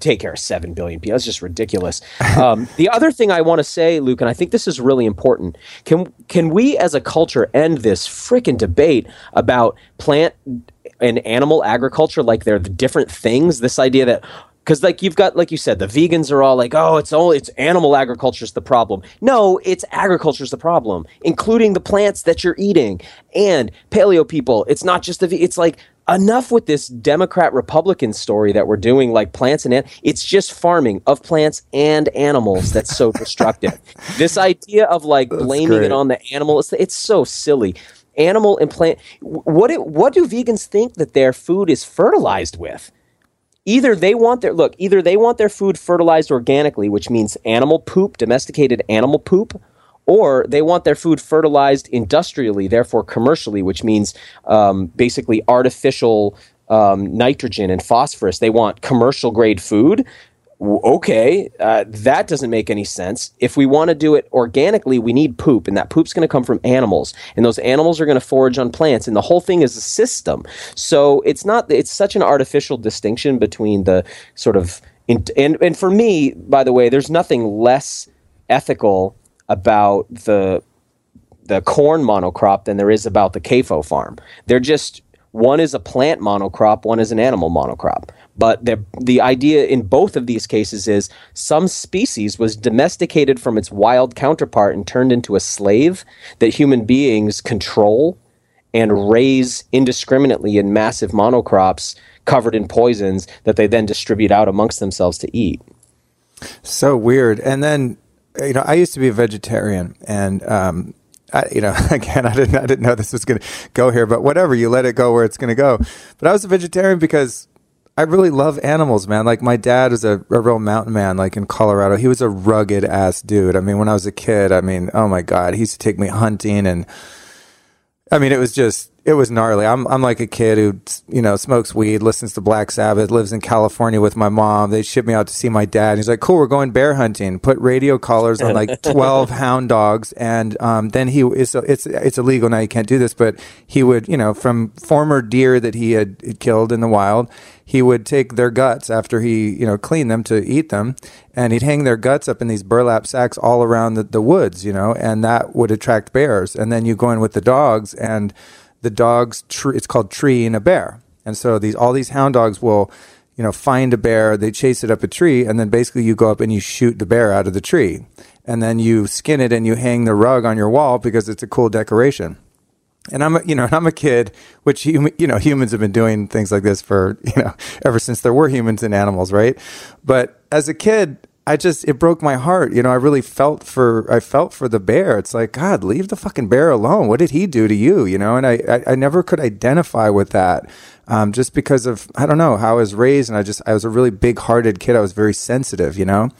take care of seven billion people. That's just ridiculous. Um, the other thing I want to say, Luke, and I think this is really important. Can, can we as a culture end this freaking debate about plant and animal agriculture? Like they're the different things, this idea that, because like you've got, like you said, the vegans are all like, oh, it's only it's animal agriculture's the problem. No, it's agriculture's the problem, including the plants that you're eating. And paleo people, it's not just the, it's like, enough with this Democrat-Republican story that we're doing, like plants and an- it's just farming of plants and animals that's so destructive. This idea of like that's blaming great. It on the animal, it's, it's so silly. Animal and plant, what it, what do vegans think that their food is fertilized with? Either they want their look, either they want their food fertilized organically, which means animal poop, domesticated animal poop, or they want their food fertilized industrially, therefore commercially, which means um, basically artificial um, nitrogen and phosphorus. They want commercial grade food. Okay, uh, that doesn't make any sense. If we want to do it organically, we need poop, and that poop's going to come from animals, and those animals are going to forage on plants, and the whole thing is a system. So it's not, it's such an artificial distinction between the sort of, and and for me, by the way, there's nothing less ethical about the the corn monocrop than there is about the C A F O farm. They're just, one is a plant monocrop, one is an animal monocrop. But the the idea in both of these cases is some species was domesticated from its wild counterpart and turned into a slave that human beings control and raise indiscriminately in massive monocrops covered in poisons that they then distribute out amongst themselves to eat. So weird. And then, you know, I used to be a vegetarian, and um, I, you know, again, I didn't, I didn't know this was going to go here, but whatever, you let it go where it's going to go. But I was a vegetarian because I really love animals, man. Like my dad was a, a real mountain man, like in Colorado. He was a rugged ass dude. I mean, when I was a kid, I mean, oh my God, he used to take me hunting, and I mean, it was just, it was gnarly. I'm, I'm like a kid who, you know, smokes weed, listens to Black Sabbath, lives in California with my mom. They ship me out to see my dad. And he's like, cool, we're going bear hunting. Put radio collars on like twelve hound dogs. And um, then he is, it's, it's illegal now. You can't do this, but he would, you know, from former deer that he had killed in the wild, he would take their guts after he, you know, cleaned them to eat them, and he'd hang their guts up in these burlap sacks all around the, the woods, you know, and that would attract bears. And then you go in with the dogs, and the dogs, tre- it's called treeing a bear. And so these, all these hound dogs will, you know, find a bear, they chase it up a tree, and then basically you go up and you shoot the bear out of the tree. And then you skin it and you hang the rug on your wall because it's a cool decoration. And I'm, you know, and I'm a kid, which, you know, humans have been doing things like this for, you know, ever since there were humans and animals, right? But as a kid, I just, it broke my heart. You know, I really felt for, I felt for the bear. It's like, God, leave the fucking bear alone. What did he do to you? You know, and I, I, I never could identify with that um, just because of, I don't know, how I was raised. And I just, I was a really big hearted kid. I was very sensitive, you know?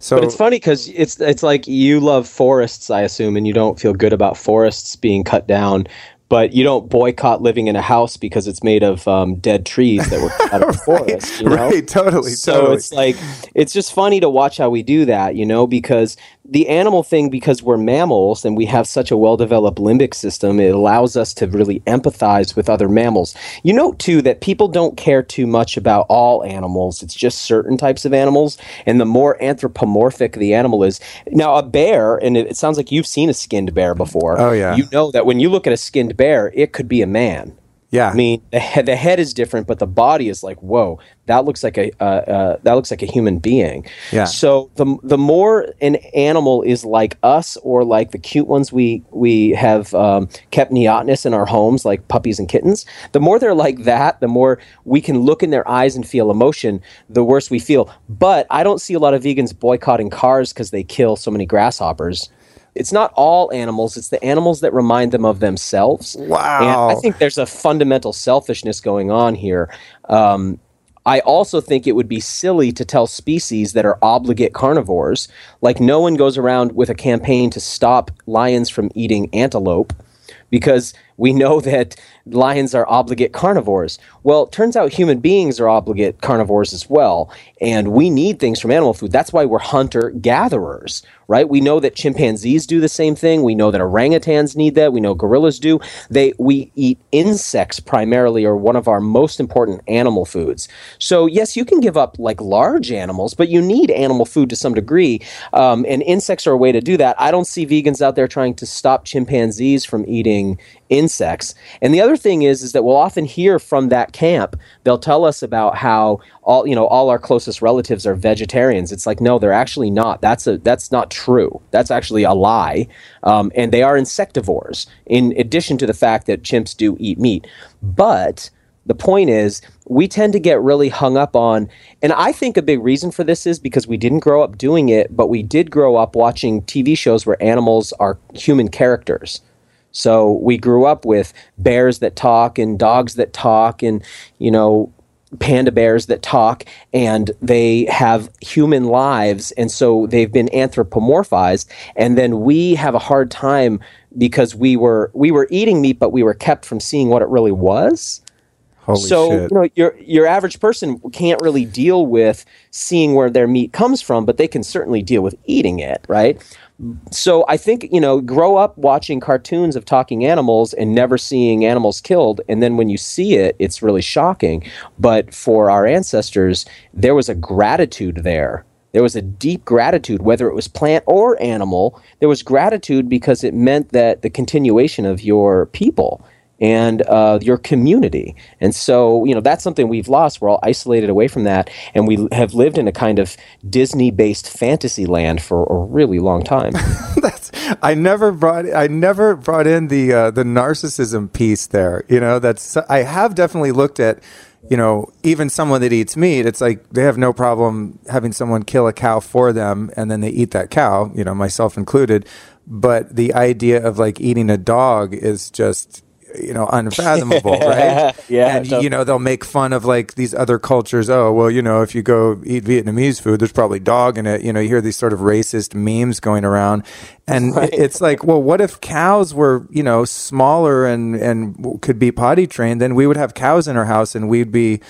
So, but it's funny because it's it's like you love forests, I assume, and you don't feel good about forests being cut down, but you don't boycott living in a house because it's made of um, dead trees that were cut out of the right, forest. You know? Right, totally. So totally. It's like, it's just funny to watch how we do that, you know, because the animal thing, because we're mammals and we have such a well-developed limbic system, it allows us to really empathize with other mammals. You know, too, that people don't care too much about all animals. It's just certain types of animals. And the more anthropomorphic the animal is. Now, a bear, and it, it sounds like you've seen a skinned bear before. Oh, yeah. You know that when you look at a skinned bear, it could be a man. Yeah, I mean the head, the head is different, but the body is like, whoa, that looks like a uh, uh, that looks like a human being. Yeah. So the the more an animal is like us, or like the cute ones we we have um, kept neotenous in our homes, like puppies and kittens, the more they're like that, the more we can look in their eyes and feel emotion. The worse we feel. But I don't see a lot of vegans boycotting cars because they kill so many grasshoppers. It's not all animals. It's the animals that remind them of themselves. Wow. And I think there's a fundamental selfishness going on here. Um, I also think it would be silly to tell species that are obligate carnivores. Like, no one goes around with a campaign to stop lions from eating antelope, because we know that lions are obligate carnivores. Well, it turns out human beings are obligate carnivores as well, and we need things from animal food. That's why we're hunter-gatherers, right? We know that chimpanzees do the same thing. We know that orangutans need that. We know gorillas do. They We eat insects primarily, or one of our most important animal foods. So yes, you can give up like large animals, but you need animal food to some degree, um, and insects are a way to do that. I don't see vegans out there trying to stop chimpanzees from eating insects. And the other thing is, is that we'll often hear from that camp, they'll tell us about how all, you know, all our closest relatives are vegetarians. It's like, no, they're actually not. That's a, that's not true. That's actually a lie. Um, and they are insectivores, in addition to the fact that chimps do eat meat. But the point is, we tend to get really hung up on, and I think a big reason for this is because we didn't grow up doing it, but we did grow up watching T V shows where animals are human characters. So we grew up with bears that talk and dogs that talk and, you know, panda bears that talk, and they have human lives, and so they've been anthropomorphized. And then we have a hard time because we were we were eating meat, but we were kept from seeing what it really was. Holy so shit. You know, your your average person can't really deal with seeing where their meat comes from, but they can certainly deal with eating it, right? So I think, you know, grow up watching cartoons of talking animals and never seeing animals killed. And then when you see it, it's really shocking. But for our ancestors, there was a gratitude there. There was a deep gratitude, whether it was plant or animal. There was gratitude because it meant that the continuation of your people and uh, your community. And so, you know, that's something we've lost. We're all isolated away from that. And we have lived in a kind of Disney-based fantasy land for a really long time. that's, I never brought I never brought in the uh, the narcissism piece there. You know, that's I have definitely looked at, you know, even someone that eats meat, it's like they have no problem having someone kill a cow for them and then they eat that cow, you know, myself included. But the idea of like eating a dog is just, you know, unfathomable, right? yeah, and, you know, they'll make fun of like these other cultures. Oh, well, you know, if you go eat Vietnamese food, there's probably dog in it. You know, you hear these sort of racist memes going around. And right. It's like, well, what if cows were, you know, smaller and, and could be potty trained? Then we would have cows in our house and we'd be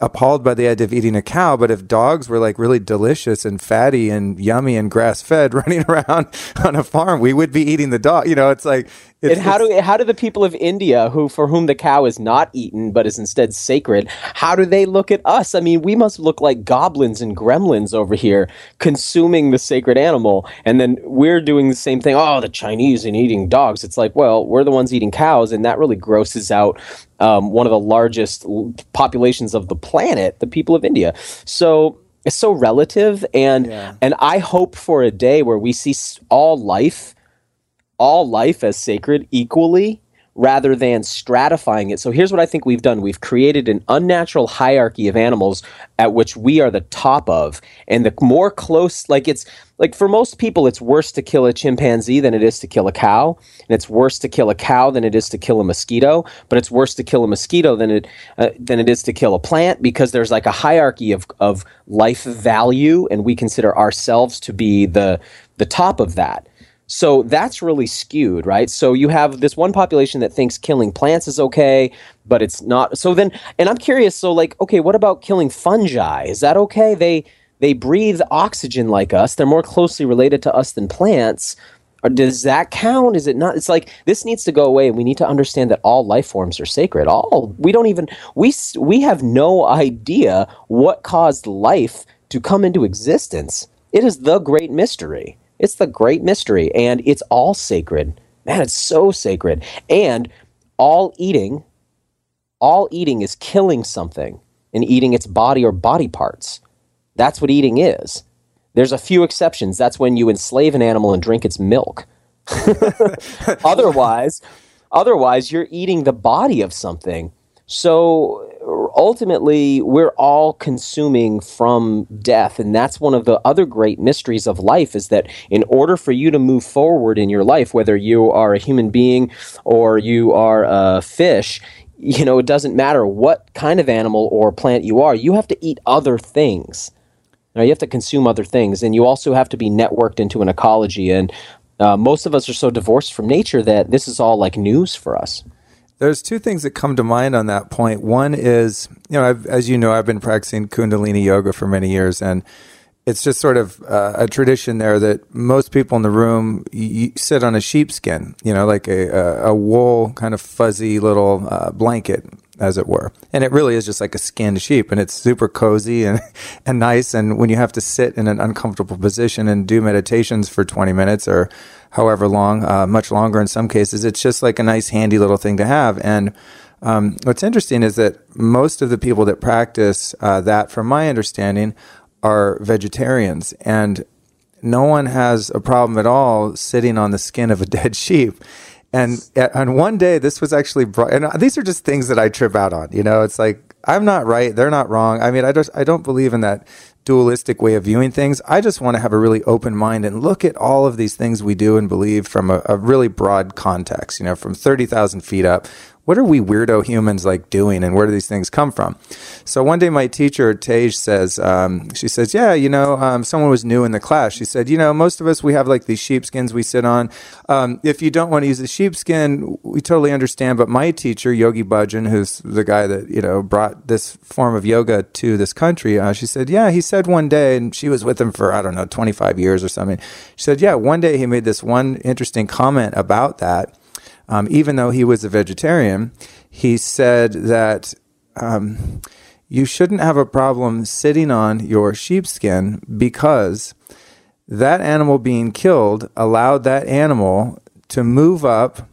appalled by the idea of eating a cow. But if dogs were like really delicious and fatty and yummy and grass fed running around on a farm, we would be eating the dog. You know, it's like, it's, and how do how do the people of India, who for whom the cow is not eaten but is instead sacred, how do they look at us? I mean, we must look like goblins and gremlins over here consuming the sacred animal, and then we're doing the same thing. Oh, the Chinese and eating dogs. It's like, well, we're the ones eating cows, and that really grosses out Um, one of the largest l- populations of the planet, the people of India. So it's so relative. And yeah. and I hope for a day where we see all life, all life as sacred equally, rather than stratifying it. So here's what I think we've done. We've created an unnatural hierarchy of animals at which we are the top of. And the more close, like it's, like for most people, it's worse to kill a chimpanzee than it is to kill a cow. And it's worse to kill a cow than it is to kill a mosquito. But it's worse to kill a mosquito than it uh, than it is to kill a plant, because there's like a hierarchy of, of life value. And we consider ourselves to be the the top of that. So that's really skewed, right? So you have this one population that thinks killing plants is okay, but it's not. So then, and I'm curious, so like, okay, what about killing fungi? Is that okay? They they breathe oxygen like us. They're more closely related to us than plants. Or does that count? Is it not? It's like, this needs to go away, and we need to understand that all life forms are sacred. All, we don't even, we we have no idea what caused life to come into existence. It is the great mystery. It's the great mystery, and it's all sacred. Man, it's so sacred. And all eating, all eating is killing something and eating its body or body parts. That's what eating is. There's a few exceptions. That's when you enslave an animal and drink its milk. Otherwise, otherwise you're eating the body of something. So ultimately, we're all consuming from death. And that's one of the other great mysteries of life, is that in order for you to move forward in your life, whether you are a human being or you are a fish, you know, it doesn't matter what kind of animal or plant you are, you have to eat other things. Now, you have to consume other things, and you also have to be networked into an ecology. And uh, most of us are so divorced from nature that this is all like news for us. There's two things that come to mind on that point. One is, you know, I've, as you know, I've been practicing Kundalini yoga for many years, and it's just sort of uh, a tradition there that most people in the room y- sit on a sheepskin, you know, like a, a, a wool kind of fuzzy little uh, blanket, as it were. And it really is just like a skinned sheep, and it's super cozy and, and nice. And when you have to sit in an uncomfortable position and do meditations for twenty minutes or however long, uh, much longer in some cases, it's just like a nice handy little thing to have. And um, what's interesting is that most of the people that practice uh, that, from my understanding, are vegetarians, and no one has a problem at all sitting on the skin of a dead sheep. And on one day, this was actually brought, and these are just things that I trip out on. You know, it's like, I'm not right, they're not wrong. I mean, I just I don't believe in that dualistic way of viewing things. I just want to have a really open mind and look at all of these things we do and believe from a, a really broad context, you know, from thirty thousand feet up. What are we weirdo humans like doing, and where do these things come from? So one day my teacher, Tej, says, um, she says, yeah, you know, um, someone was new in the class. She said, you know, most of us, we have like these sheepskins we sit on. Um, if you don't want to use a sheepskin, we totally understand. But my teacher, Yogi Bhajan, who's the guy that, you know, brought this form of yoga to this country, uh, she said, yeah, he said one day, and she was with him for, I don't know, twenty-five years or something. She said, yeah, one day he made this one interesting comment about that. Um, even though he was a vegetarian, he said that um, you shouldn't have a problem sitting on your sheepskin, because that animal being killed allowed that animal to move up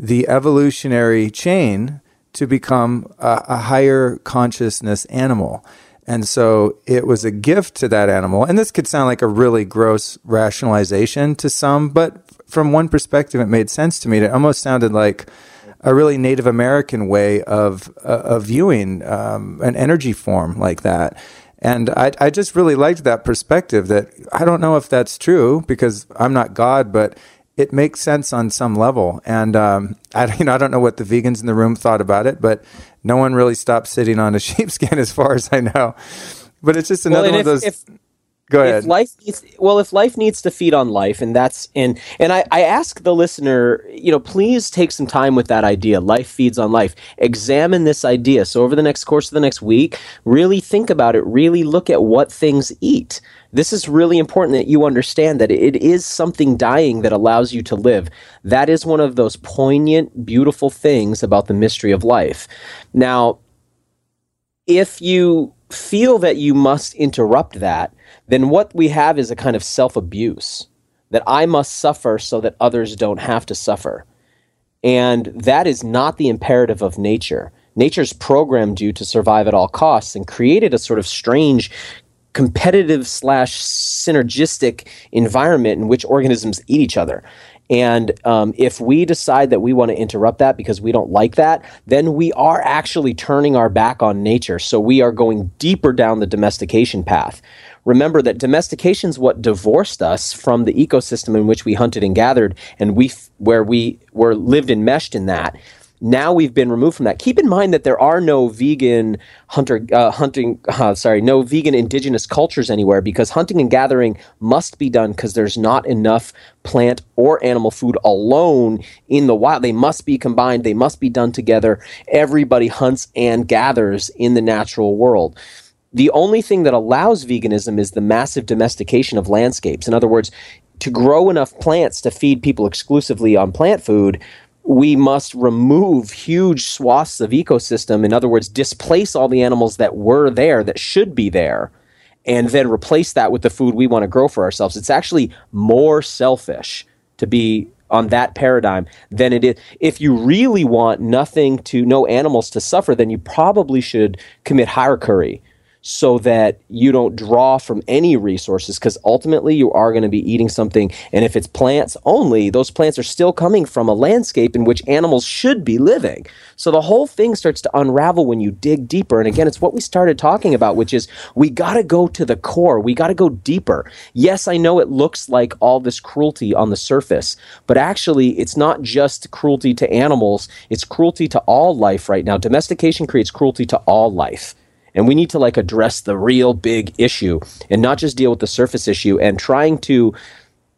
the evolutionary chain to become a, a higher consciousness animal. And so it was a gift to that animal. And this could sound like a really gross rationalization to some, but from one perspective, it made sense to me. It almost sounded like a really Native American way of uh, of viewing um, an energy form like that. And I, I just really liked that perspective, that I don't know if that's true because I'm not God, but it makes sense on some level. And um, I, you know, I don't know what the vegans in the room thought about it, but no one really stopped sitting on a sheepskin as far as I know. But it's just another well, one if, of those... If- Go ahead. If life needs, well, if life needs to feed on life, and that's and and I, I ask the listener, you know, please take some time with that idea. Life feeds on life. Examine this idea. So over the next course of the next week, really think about it. Really look at what things eat. This is really important that you understand that it is something dying that allows you to live. That is one of those poignant, beautiful things about the mystery of life. Now, if you feel that you must interrupt that, then what we have is a kind of self-abuse, that I must suffer so that others don't have to suffer. And that is not the imperative of nature. Nature's programmed you to survive at all costs and created a sort of strange competitive slash synergistic environment in which organisms eat each other. And um, if we decide that we want to interrupt that because we don't like that, then we are actually turning our back on nature. So we are going deeper down the domestication path. Remember that domestication is what divorced us from the ecosystem in which we hunted and gathered, and we f- where we were lived enmeshed in that. Now we've been removed from that. Keep in mind that there are no vegan hunter uh, hunting, uh, sorry, no vegan indigenous cultures anywhere, because hunting and gathering must be done because there's not enough plant or animal food alone in the wild. They must be combined. They must be done together. Everybody hunts and gathers in the natural world. The only thing that allows veganism is the massive domestication of landscapes. In other words, to grow enough plants to feed people exclusively on plant food, we must remove huge swaths of ecosystem. In other words, displace all the animals that were there, that should be there, and then replace that with the food we want to grow for ourselves. It's actually more selfish to be on that paradigm, then it is. If you really want nothing to, no animals to suffer, then you probably should commit harakiri so that you don't draw from any resources, because ultimately you are going to be eating something. And if it's plants only, those plants are still coming from a landscape in which animals should be living. So the whole thing starts to unravel when you dig deeper. And again, it's what we started talking about, which is we got to go to the core. We got to go deeper. Yes, I know it looks like all this cruelty on the surface, but actually it's not just cruelty to animals. It's cruelty to all life right now. Domestication creates cruelty to all life. And we need to like address the real big issue and not just deal with the surface issue. And trying to,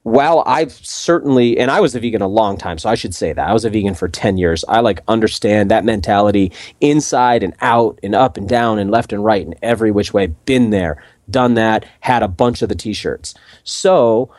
while I've certainly, and I was a vegan a long time, so I should say that. I was a vegan for ten years. I like understand that mentality inside and out and up and down and left and right and every which way. Been there, done that, had a bunch of the t-shirts. So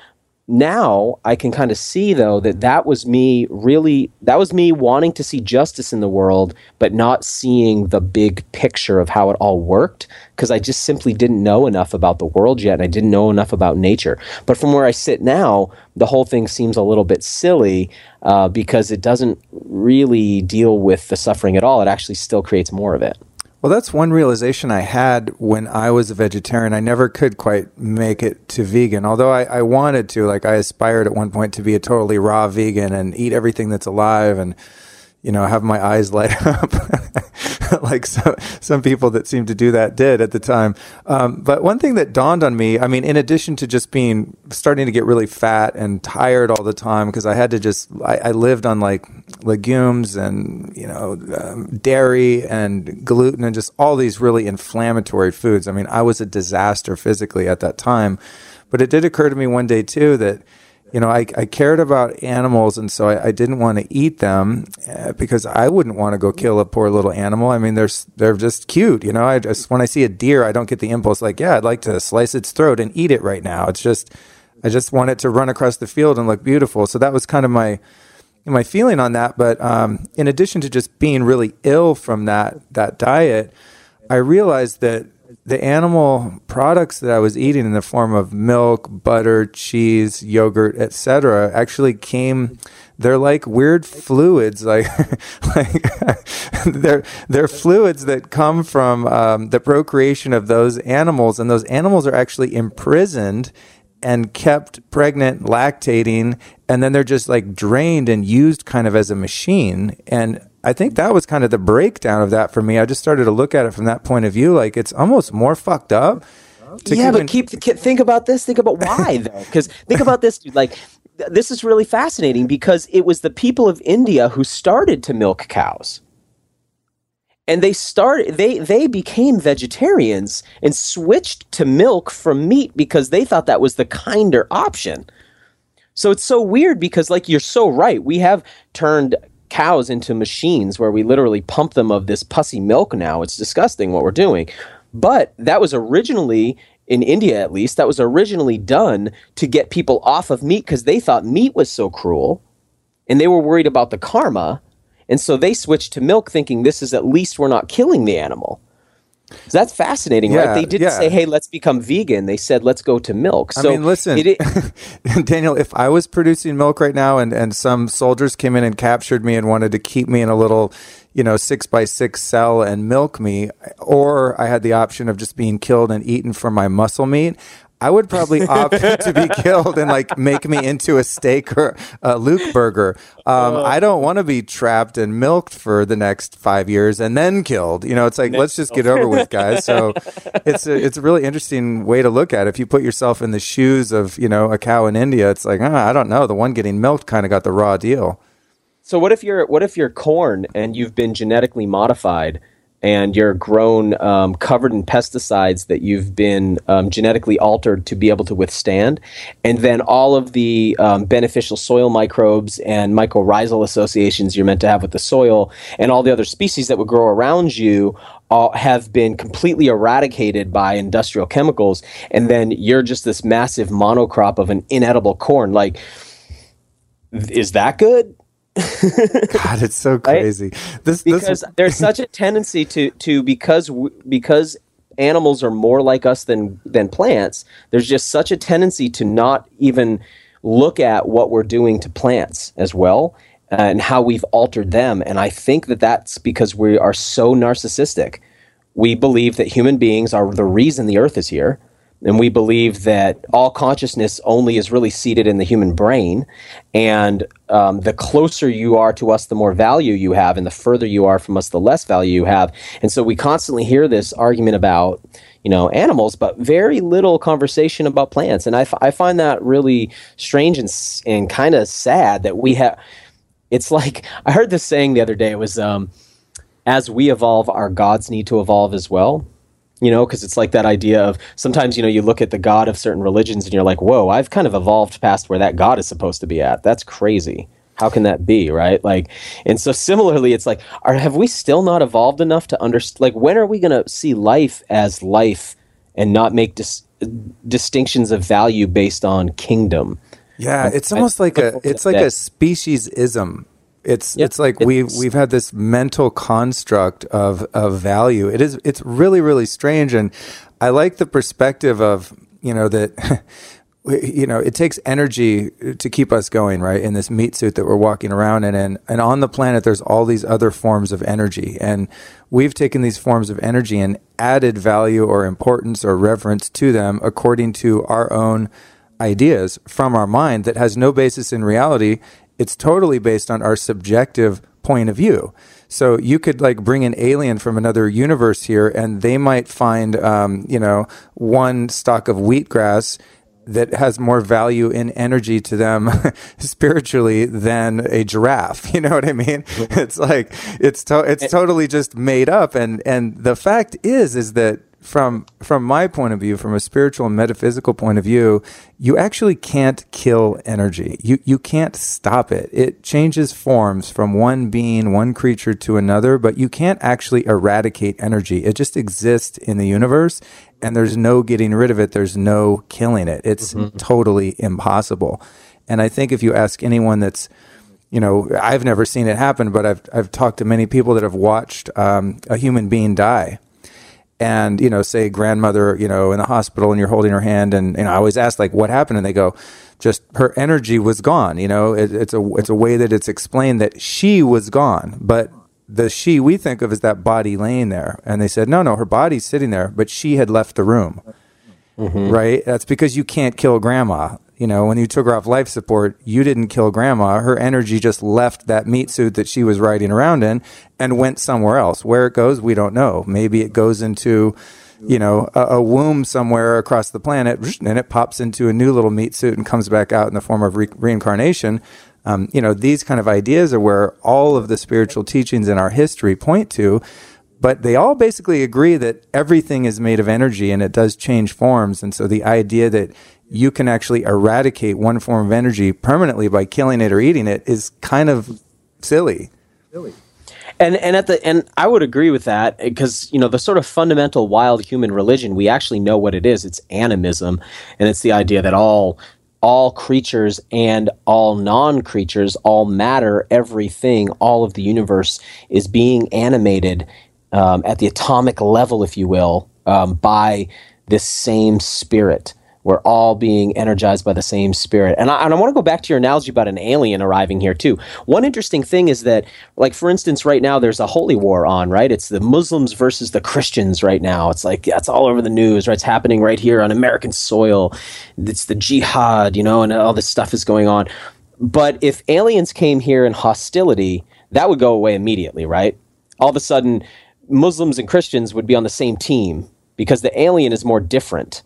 now I can kind of see though that that was me really, that was me wanting to see justice in the world, but not seeing the big picture of how it all worked, because I just simply didn't know enough about the world yet, and I didn't know enough about nature. But from where I sit now, the whole thing seems a little bit silly uh, because it doesn't really deal with the suffering at all. It actually still creates more of it. Well, that's one realization I had when I was a vegetarian. I never could quite make it to vegan, although I, I wanted to. Like, I aspired at one point to be a totally raw vegan and eat everything that's alive and, you know, have my eyes light up like so, some people that seem to do that did at the time. Um, but one thing that dawned on me, I mean, in addition to just being starting to get really fat and tired all the time, because I had to just, I, I lived on like legumes and, you know, um, dairy and gluten and just all these really inflammatory foods. I mean, I was a disaster physically at that time. But it did occur to me one day too that, you know, I, I cared about animals, and so I, I didn't want to eat them uh, because I wouldn't want to go kill a poor little animal. I mean, they're they're just cute, you know. I just when I see a deer, I don't get the impulse like, yeah, I'd like to slice its throat and eat it right now. It's just I just want it to run across the field and look beautiful. So that was kind of my my feeling on that. But um, in addition to just being really ill from that that diet, I realized that the animal products that I was eating in the form of milk, butter, cheese, yogurt, et cetera, actually came. They're like weird fluids, like like they're they're fluids that come from um, the procreation of those animals, and those animals are actually imprisoned and kept pregnant, lactating, and then they're just like drained and used kind of as a machine. And I think that was kind of the breakdown of that for me. I just started to look at it from that point of view. Like, it's almost more fucked up. Yeah, but in- keep think about this. Think about why, though. Because think about this, dude. Like, th- this is really fascinating because it was the people of India who started to milk cows. And they started. They they became vegetarians and switched to milk from meat because they thought that was the kinder option. So it's so weird because, like, you're so right. We have turned cows into machines where we literally pump them of this pussy milk now. It's disgusting what we're doing. But that was originally, in India at least, that was originally done to get people off of meat because they thought meat was so cruel and they were worried about the karma. And so they switched to milk thinking this is at least we're not killing the animal. So that's fascinating, yeah, right? They didn't yeah. say, hey, let's become vegan. They said, let's go to milk. So I mean, listen, it, it, Daniel, if I was producing milk right now and, and some soldiers came in and captured me and wanted to keep me in a little, you know, six by six cell and milk me, or I had the option of just being killed and eaten for my muscle meat, I would probably opt to be killed and like make me into a steak or a Luke burger. Um, I don't want to be trapped and milked for the next five years and then killed. You know, it's like, let's just get over with, guys. So it's a, it's a really interesting way to look at it. If you put yourself in the shoes of, you know, a cow in India, it's like, ah, I don't know. The one getting milked kind of got the raw deal. So what if you're what if you're corn and you've been genetically modified? And you're grown um, covered in pesticides that you've been um, genetically altered to be able to withstand. And then all of the um, beneficial soil microbes and mycorrhizal associations you're meant to have with the soil and all the other species that would grow around you all have been completely eradicated by industrial chemicals. And then you're just this massive monocrop of an inedible corn. Like, is that good? God, it's so crazy. Right? This, because this... there's such a tendency to to because because animals are more like us than than plants. There's just such a tendency to not even look at what we're doing to plants as well and how we've altered them. And I think that that's because we are so narcissistic. We believe that human beings are the reason the earth is here. And we believe that all consciousness only is really seated in the human brain. And um, the closer you are to us, the more value you have. And the further you are from us, the less value you have. And so we constantly hear this argument about, you know, animals, but very little conversation about plants. And I, f- I find that really strange and, s- and kind of sad that we have... It's like, I heard this saying the other day. It was, um, as we evolve, our gods need to evolve as well. You know, because it's like that idea of sometimes, you know, you look at the god of certain religions and you're like, whoa, I've kind of evolved past where that god is supposed to be at. That's crazy. How can that be, right? Like, and so similarly, it's like, are, have we still not evolved enough to understand? Like, when are we going to see life as life and not make dis- distinctions of value based on kingdom? Yeah, it's almost like a it's like a speciesism. It's yep. it's like we we've, we've had this mental construct of of value. It is it's really really strange, and I like the perspective of, you know, that you know, it takes energy to keep us going, right? In this meat suit that we're walking around in, and and on the planet there's all these other forms of energy, and we've taken these forms of energy and added value or importance or reverence to them according to our own ideas from our mind that has no basis in reality. It's totally based on our subjective point of view. So you could like bring an alien from another universe here, and they might find, um, you know, one stalk of wheatgrass that has more value in energy to them spiritually than a giraffe. You know what I mean? Mm-hmm. It's like, it's to- it's totally just made up. And, and the fact is, is that From from my point of view, from a spiritual and metaphysical point of view, you actually can't kill energy. You you can't stop it. It changes forms from one being, one creature to another, but you can't actually eradicate energy. It just exists in the universe, and there's no getting rid of it. There's no killing it. It's mm-hmm. totally impossible. And I think if you ask anyone that's, you know, I've never seen it happen, but I've I've talked to many people that have watched um, a human being die. And, you know, say grandmother, you know, in the hospital, and you're holding her hand, and, you know, I always ask, like, what happened? And they go, just her energy was gone. You know, it, it's a it's a way that it's explained that she was gone. But the she we think of is that body laying there. And they said, no, no, her body's sitting there, but she had left the room. Mm-hmm. Right? That's because you can't kill grandma. You know, when you took her off life support, you didn't kill grandma. Her energy just left that meat suit that she was riding around in and went somewhere else. Where it goes, we don't know. Maybe it goes into, you know, a, a womb somewhere across the planet, and it pops into a new little meat suit and comes back out in the form of re- reincarnation. Um, you know, these kind of ideas are where all of the spiritual teachings in our history point to. But they all basically agree that everything is made of energy and it does change forms. And so the idea that you can actually eradicate one form of energy permanently by killing it or eating it is kind of silly. Silly. And and at the and I would agree with that, because, you know, the sort of fundamental wild human religion, we actually know what it is. It's animism, and it's the idea that all all creatures and all non-creatures, all matter, everything, all of the universe is being animated um, at the atomic level, if you will, um, by this same spirit. We're all being energized by the same spirit. And I, and I want to go back to your analogy about an alien arriving here too. One interesting thing is that, like, for instance, right now there's a holy war on, right? It's the Muslims versus the Christians right now. It's like, that's all over the news, right? It's happening right here on American soil. It's the jihad, you know, and all this stuff is going on. But if aliens came here in hostility, that would go away immediately, right? All of a sudden, Muslims and Christians would be on the same team because the alien is more different.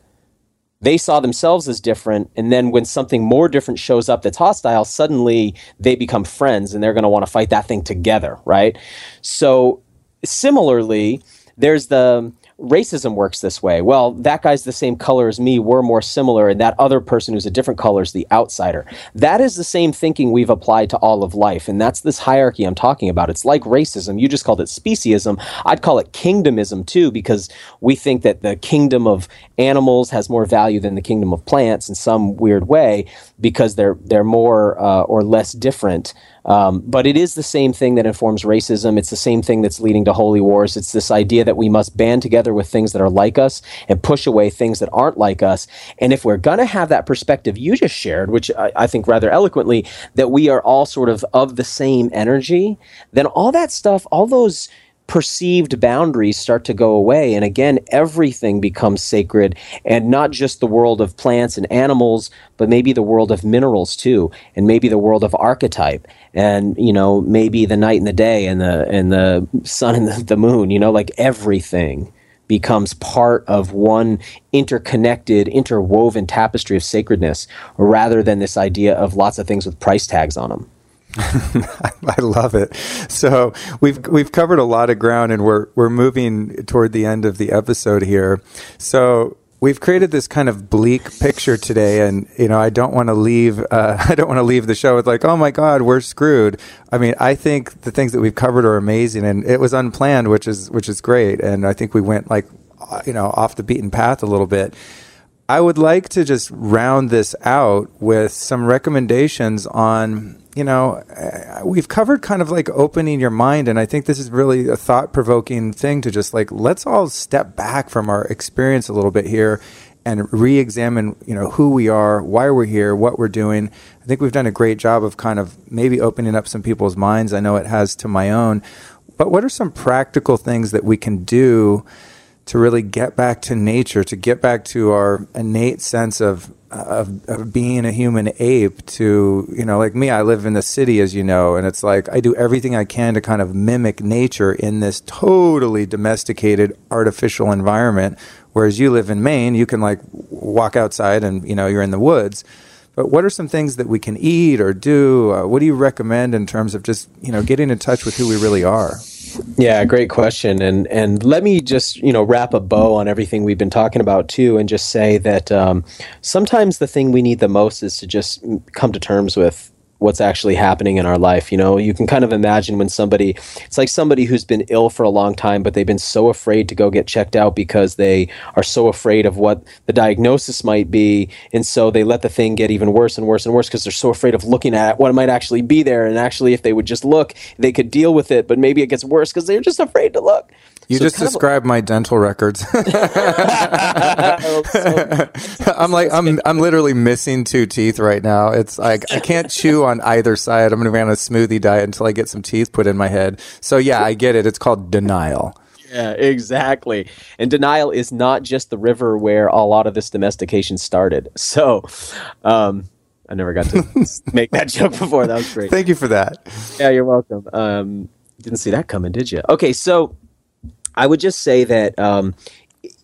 They saw themselves as different, and then when something more different shows up that's hostile, suddenly they become friends, and they're going to want to fight that thing together, right? So similarly, there's the racism works this way. Well, that guy's the same color as me, we're more similar, and that other person who's a different color is the outsider. That is the same thinking we've applied to all of life, and that's this hierarchy I'm talking about. It's like racism. You just called it speciesism. I'd call it kingdomism too, because we think that the kingdom of animals has more value than the kingdom of plants in some weird way because they're they're more uh, or less different. Um, but it is the same thing that informs racism. It's the same thing that's leading to holy wars. It's this idea that we must band together with things that are like us and push away things that aren't like us. And if we're going to have that perspective you just shared, which I, I think rather eloquently, that we are all sort of of the same energy, then all that stuff, all those perceived boundaries start to go away. And again, everything becomes sacred, and not just the world of plants and animals, but maybe the world of minerals too, and maybe the world of archetype, and, you know, maybe the night and the day and the and the sun and the, the moon, you know, like everything becomes part of one interconnected, interwoven tapestry of sacredness, rather than this idea of lots of things with price tags on them. I love it. So we've we've covered a lot of ground, and we're we're moving toward the end of the episode here. So we've created this kind of bleak picture today, and you know I don't want to leave uh, I don't want to leave the show with like, oh my God, we're screwed. I mean, I think the things that we've covered are amazing, and it was unplanned, which is which is great. And I think we went like you know off the beaten path a little bit. I would like to just round this out with some recommendations on. You know, we've covered kind of like opening your mind. And I think this is really a thought-provoking thing to just like, let's all step back from our experience a little bit here and re-examine, you know, who we are, why we're here, what we're doing. I think we've done a great job of kind of maybe opening up some people's minds. I know it has to my own. But what are some practical things that we can do to really get back to nature, to get back to our innate sense of, of of being a human ape? To, you know, like me, I live in the city, as you know, and it's like I do everything I can to kind of mimic nature in this totally domesticated, artificial environment. Whereas you live in Maine, you can like walk outside and, you know, you're in the woods. But what are some things that we can eat or do? Uh, what do you recommend in terms of just, you know, getting in touch with who we really are? Yeah, great question. And and let me just, you know, wrap a bow on everything we've been talking about too, and just say that um, sometimes the thing we need the most is to just come to terms with what's actually happening in our life. You know, you can kind of imagine when somebody, it's like somebody who's been ill for a long time, but they've been so afraid to go get checked out because they are so afraid of what the diagnosis might be. And so they let the thing get even worse and worse and worse because they're so afraid of looking at what might actually be there. And actually, if they would just look, they could deal with it, but maybe it gets worse because they're just afraid to look. You so just described like, my dental records. I'm like, I'm I'm literally missing two teeth right now. It's like, I can't chew on either side. I'm going to be on a smoothie diet until I get some teeth put in my head. So yeah, I get it. It's called denial. Yeah, exactly. And denial is not just the river where a lot of this domestication started. So, um, I never got to make that joke before. That was great. Thank you for that. Yeah, you're welcome. Um, didn't see that coming, did you? Okay, so I would just say that, um,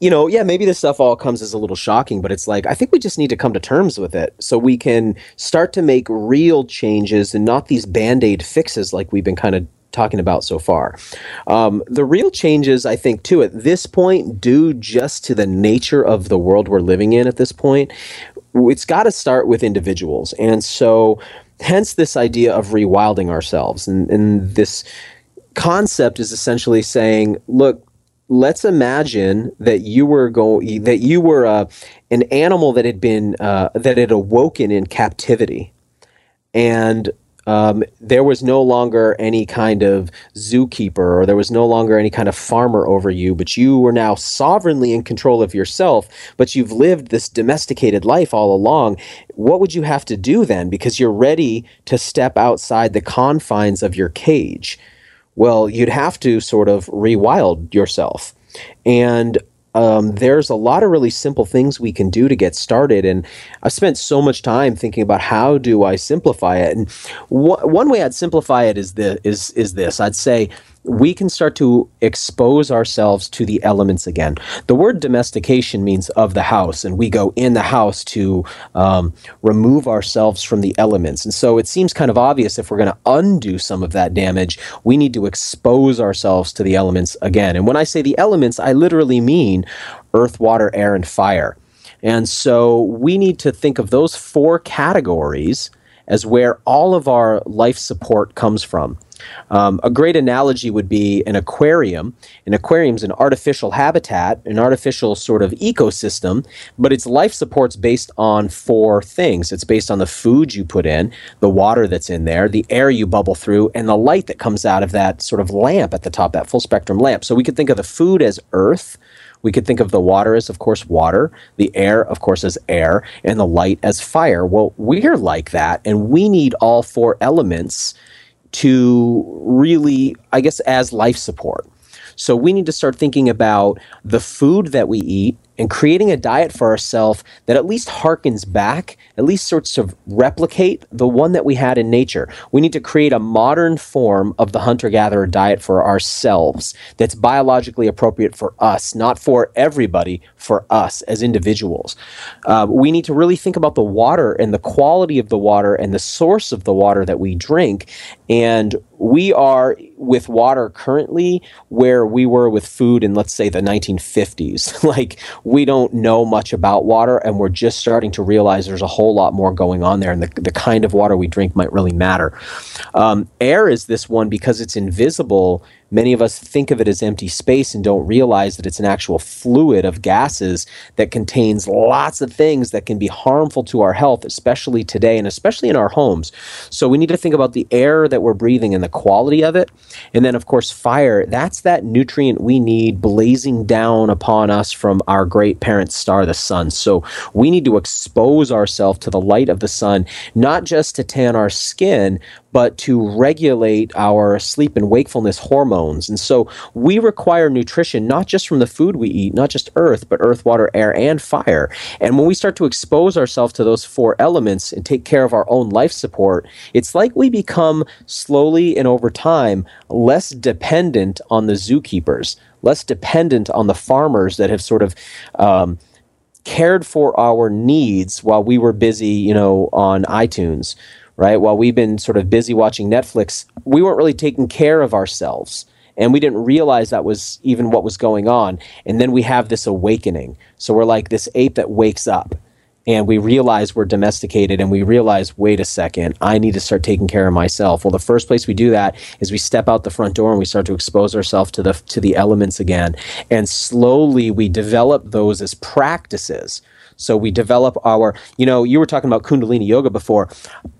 you know, yeah, maybe this stuff all comes as a little shocking, but it's like, I think we just need to come to terms with it so we can start to make real changes and not these Band-Aid fixes like we've been kind of talking about so far. Um, the real changes, I think, too, at this point, due just to the nature of the world we're living in at this point, it's got to start with individuals. And so hence this idea of rewilding ourselves, and, and this concept is essentially saying, look, let's imagine that you were going, that you were uh, an animal that had been uh, that had awoken in captivity, and um, there was no longer any kind of zookeeper, or there was no longer any kind of farmer over you, but you were now sovereignly in control of yourself. But you've lived this domesticated life all along. What would you have to do then? Because you're ready to step outside the confines of your cage. Well, you'd have to sort of rewild yourself. And um, there's a lot of really simple things we can do to get started. And I spent so much time thinking about how do I simplify it. And wh- one way I'd simplify it is, the, is, is this. I'd say we can start to expose ourselves to the elements again. The word domestication means of the house, and we go in the house to um, remove ourselves from the elements. And so it seems kind of obvious, if we're going to undo some of that damage, we need to expose ourselves to the elements again. And when I say the elements, I literally mean earth, water, air, and fire. And so we need to think of those four categories as where all of our life support comes from. Um, a great analogy would be an aquarium. An aquarium is an artificial habitat, an artificial sort of ecosystem, but its life support's based on four things. It's based on the food you put in, the water that's in there, the air you bubble through, and the light that comes out of that sort of lamp at the top, that full spectrum lamp. So we could think of the food as earth. We could think of the water as, of course, water, the air, of course, as air, and the light as fire. Well, we're like that, and we need all four elements to really, I guess, as life support. So we need to start thinking about the food that we eat and creating a diet for ourselves that at least harkens back, at least sorts of replicate the one that we had in nature. We need to create a modern form of the hunter-gatherer diet for ourselves that's biologically appropriate for us, not for everybody, for us as individuals. Uh, we need to really think about the water and the quality of the water and the source of the water that we drink. And we are with water currently where we were with food in, let's say, the nineteen fifties. Like, we don't know much about water, and we're just starting to realize there's a whole lot more going on there, and the, the kind of water we drink might really matter. Um, air is this one because it's invisible. Many of us think of it as empty space and don't realize that it's an actual fluid of gases that contains lots of things that can be harmful to our health, especially today and especially in our homes. So we need to think about the air that we're breathing and the quality of it. And then, of course, fire. That's that nutrient we need blazing down upon us from our great parent star, the sun. So we need to expose ourselves to the light of the sun, not just to tan our skin, but to regulate our sleep and wakefulness hormones. And so we require nutrition, not just from the food we eat, not just earth, but earth, water, air, and fire. And when we start to expose ourselves to those four elements and take care of our own life support, it's like we become slowly and over time less dependent on the zookeepers, less dependent on the farmers that have sort of um, cared for our needs while we were busy, you know, on iTunes. Right? While we've been sort of busy watching Netflix, we weren't really taking care of ourselves. And we didn't realize that was even what was going on. And then we have this awakening. So we're like this ape that wakes up. And we realize we're domesticated, and we realize, wait a second, I need to start taking care of myself. Well, the first place we do that is we step out the front door and we start to expose ourselves to the to the elements again. And slowly we develop those as practices. So we develop our, you know, you were talking about Kundalini yoga before.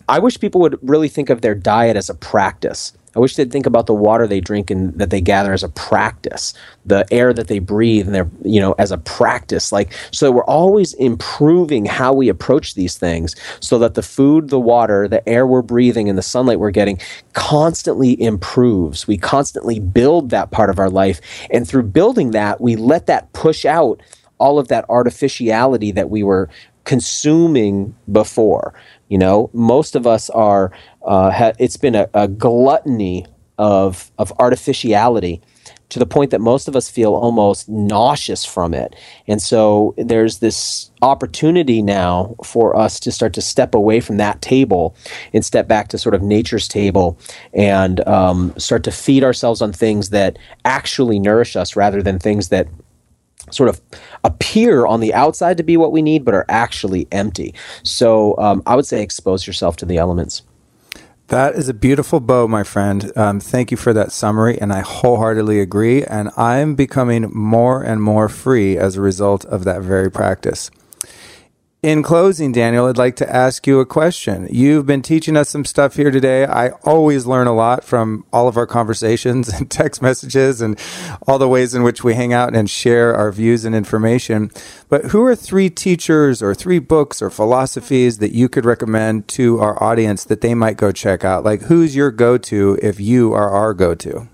I wish people would really think of their diet as a practice. I wish they'd think about the water they drink and that they gather as a practice, the air that they breathe, and they're, you know, as a practice. Like, so we're always improving how we approach these things so that the food, the water, the air we're breathing, and the sunlight we're getting constantly improves. We constantly build that part of our life. And through building that, we let that push out all of that artificiality that we were consuming before. You know, most of us are, uh, ha- it's been a, a gluttony of of artificiality to the point that most of us feel almost nauseous from it. And so there's this opportunity now for us to start to step away from that table and step back to sort of nature's table and um, start to feed ourselves on things that actually nourish us rather than things that sort of appear on the outside to be what we need, but are actually empty. So um, I would say expose yourself to the elements. That is a beautiful bow, my friend. Um, thank you for that summary, and I wholeheartedly agree. And I'm becoming more and more free as a result of that very practice. In closing, Daniel, I'd like to ask you a question. You've been teaching us some stuff here today. I always learn a lot from all of our conversations and text messages and all the ways in which we hang out and share our views and information. But who are three teachers or three books or philosophies that you could recommend to our audience that they might go check out? Like, who's your go-to if you are our go-to?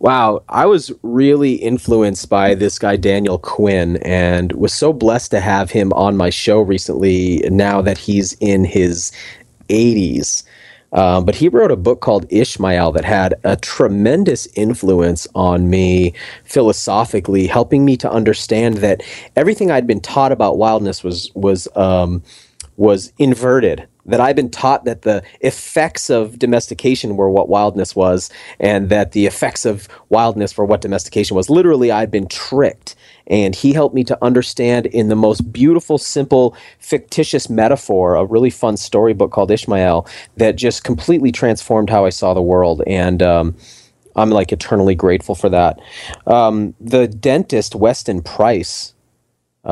Wow, I was really influenced by this guy, Daniel Quinn, and was so blessed to have him on my show recently now that he's in his eighties. Um, but he wrote a book called Ishmael that had a tremendous influence on me philosophically, helping me to understand that everything I'd been taught about wildness was was um, was inverted. that I've been taught that the effects of domestication were what wildness was, and that the effects of wildness were what domestication was. Literally, I've been tricked. And he helped me to understand in the most beautiful, simple, fictitious metaphor, a really fun storybook called Ishmael, that just completely transformed how I saw the world. And um, I'm like eternally grateful for that. Um, the dentist, Weston Price,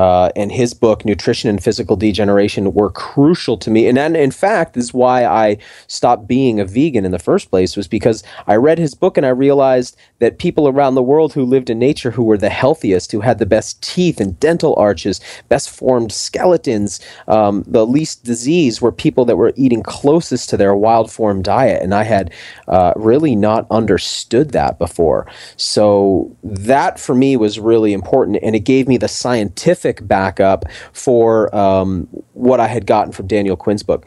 Uh, and his book, Nutrition and Physical Degeneration, were crucial to me. And, and in fact, this is why I stopped being a vegan in the first place, was because I read his book and I realized that people around the world who lived in nature, who were the healthiest, who had the best teeth and dental arches, best formed skeletons, um, the least disease, were people that were eating closest to their wild form diet. And I had uh, really not understood that before. So that for me was really important, and it gave me the scientific backup for um, what I had gotten from Daniel Quinn's book.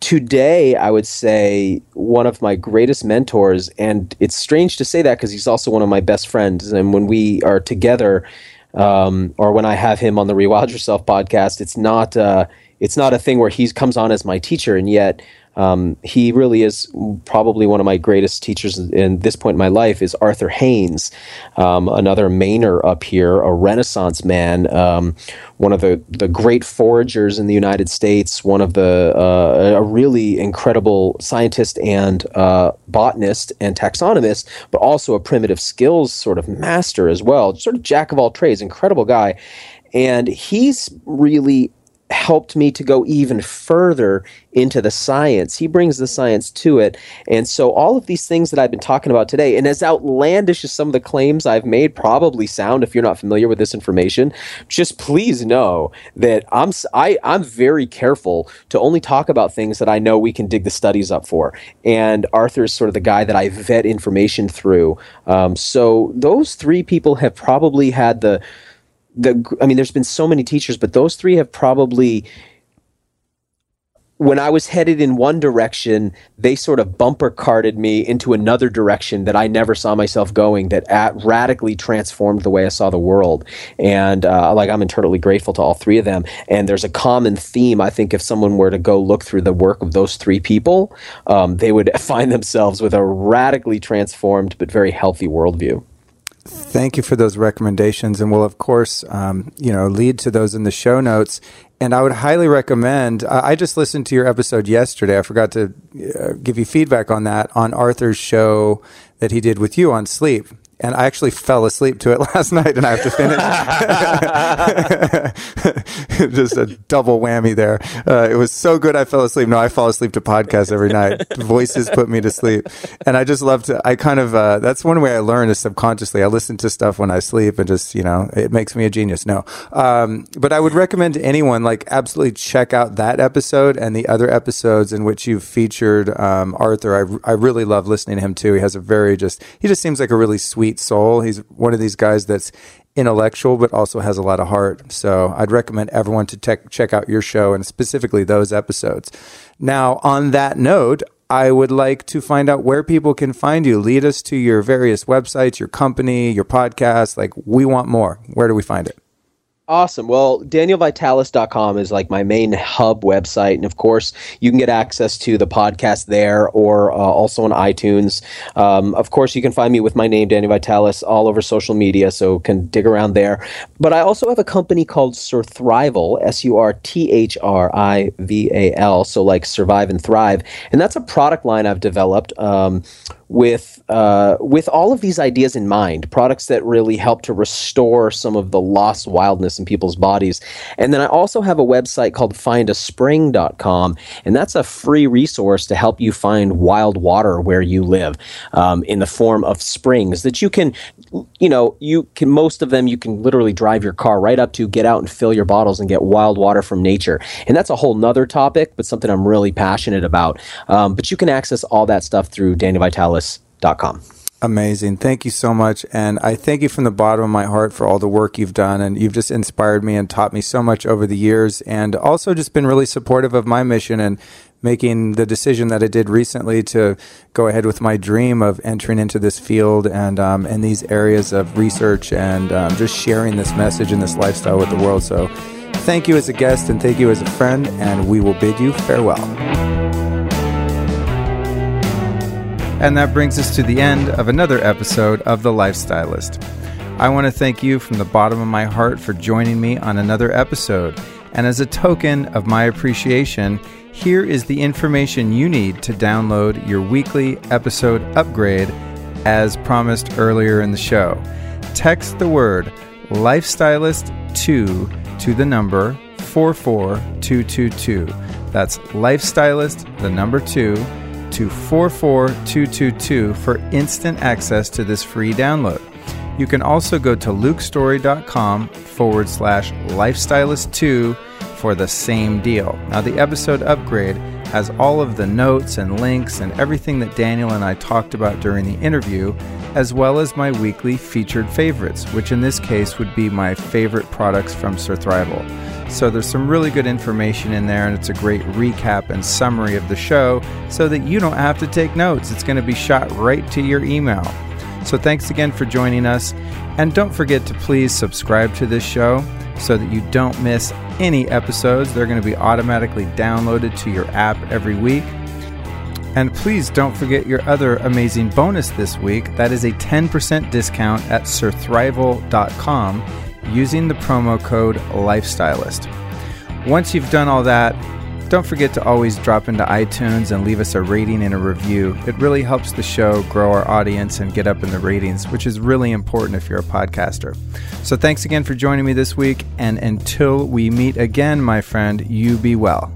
Today, I would say one of my greatest mentors, and it's strange to say that because he's also one of my best friends, and when we are together, um, or when I have him on the Rewild Yourself podcast, it's not uh, it's not a thing where he comes on as my teacher, and yet um, he really is probably one of my greatest teachers in this point in my life, is Arthur Haines, um, another Mainer up here, a Renaissance man, um, one of the, the great foragers in the United States, one of the uh, a really incredible scientist and uh, botanist and taxonomist, but also a primitive skills sort of master as well, sort of jack of all trades, incredible guy. And he's really helped me to go even further into the science. He brings the science to it. And so all of these things that I've been talking about today, and as outlandish as some of the claims I've made probably sound if you're not familiar with this information, just please know that I'm I, I'm very careful to only talk about things that I know we can dig the studies up for. And Arthur's sort of the guy that I vet information through. Um, so those three people have probably had the The, I mean, there's been so many teachers, but those three have probably, when I was headed in one direction, they sort of bumper carted me into another direction that I never saw myself going, that at, radically transformed the way I saw the world. And uh, like, I'm eternally grateful to all three of them. And there's a common theme. I think if someone were to go look through the work of those three people, um, they would find themselves with a radically transformed but very healthy worldview. Thank you for those recommendations, and we'll, of course, um, you know, lead to those in the show notes. And I would highly recommend, uh, I just listened to your episode yesterday. I forgot to uh, give you feedback on that, on Arthur's show that he did with you on sleep. And I actually fell asleep to it last night, and I have to finish. Just a double whammy there. Uh, it was so good I fell asleep. No, I fall asleep to podcasts every night. Voices put me to sleep. And I just love to, I kind of, uh, that's one way I learn is subconsciously. I listen to stuff when I sleep and just, you know, it makes me a genius. No. Um, but I would recommend to anyone, like, absolutely check out that episode and the other episodes in which you've featured um, Arthur. I, I really love listening to him too. He has a very just, he just seems like a really sweet soul. He's one of these guys that's intellectual but also has a lot of heart. So I'd recommend everyone to te- check out your show, and specifically those episodes. Now, on that note, I would like to find out where people can find you. Lead us to your various websites, your company, your podcast. Like, we want more. Where do we find it? Awesome. Well, daniel vitalis dot com is like my main hub website. And of course, you can get access to the podcast there, or uh, also on iTunes. Um, of course, you can find me with my name, Daniel Vitalis, all over social media, so can dig around there. But I also have a company called Surthrival, S U R T H R I V A L, so like survive and thrive. And that's a product line I've developed um, with uh, with all of these ideas in mind, products that really help to restore some of the lost wildness in people's bodies. And then I also have a website called find a spring dot com, and that's a free resource to help you find wild water where you live, um, in the form of springs that you can, you know, you can, most of them you can literally drive your car right up to, get out and fill your bottles and get wild water from nature. And that's a whole nother topic, but something I'm really passionate about. Um, but you can access all that stuff through daniel vitalis dot com. Amazing. Thank you so much. And I thank you from the bottom of my heart for all the work you've done. And you've just inspired me and taught me so much over the years, and also just been really supportive of my mission and making the decision that I did recently to go ahead with my dream of entering into this field and um, in these areas of research, and um, just sharing this message and this lifestyle with the world. So Thank you as a guest and thank you as a friend, and we will bid you farewell. And that brings us to the end of another episode of The Lifestylist. I want to thank you from the bottom of my heart for joining me on another episode. And as a token of my appreciation, here is the information you need to download your weekly episode upgrade as promised earlier in the show. Text the word Lifestylist two to the number four four two two two. That's Lifestylist, the number two, to four four two two two for instant access to this free download. You can also go to luke storey dot com forward slash Lifestylist two for the same deal. Now, the episode upgrade has all of the notes and links and everything that Daniel and I talked about during the interview, as well as my weekly featured favorites, which in this case would be my favorite products from Surthrival. So there's some really good information in there, and it's a great recap and summary of the show so that you don't have to take notes. It's going to be shot right to your email. So thanks again for joining us, and don't forget to please subscribe to this show so that you don't miss any episodes. They're going to be automatically downloaded to your app every week. And please don't forget your other amazing bonus this week. That is a ten percent discount at surthrival dot com using the promo code Lifestylist. Once you've done all that, don't forget to always drop into iTunes and leave us a rating and a review. It really helps the show grow our audience and get up in the ratings, which is really important if you're a podcaster. So thanks again for joining me this week, and until we meet again, my friend, you be well.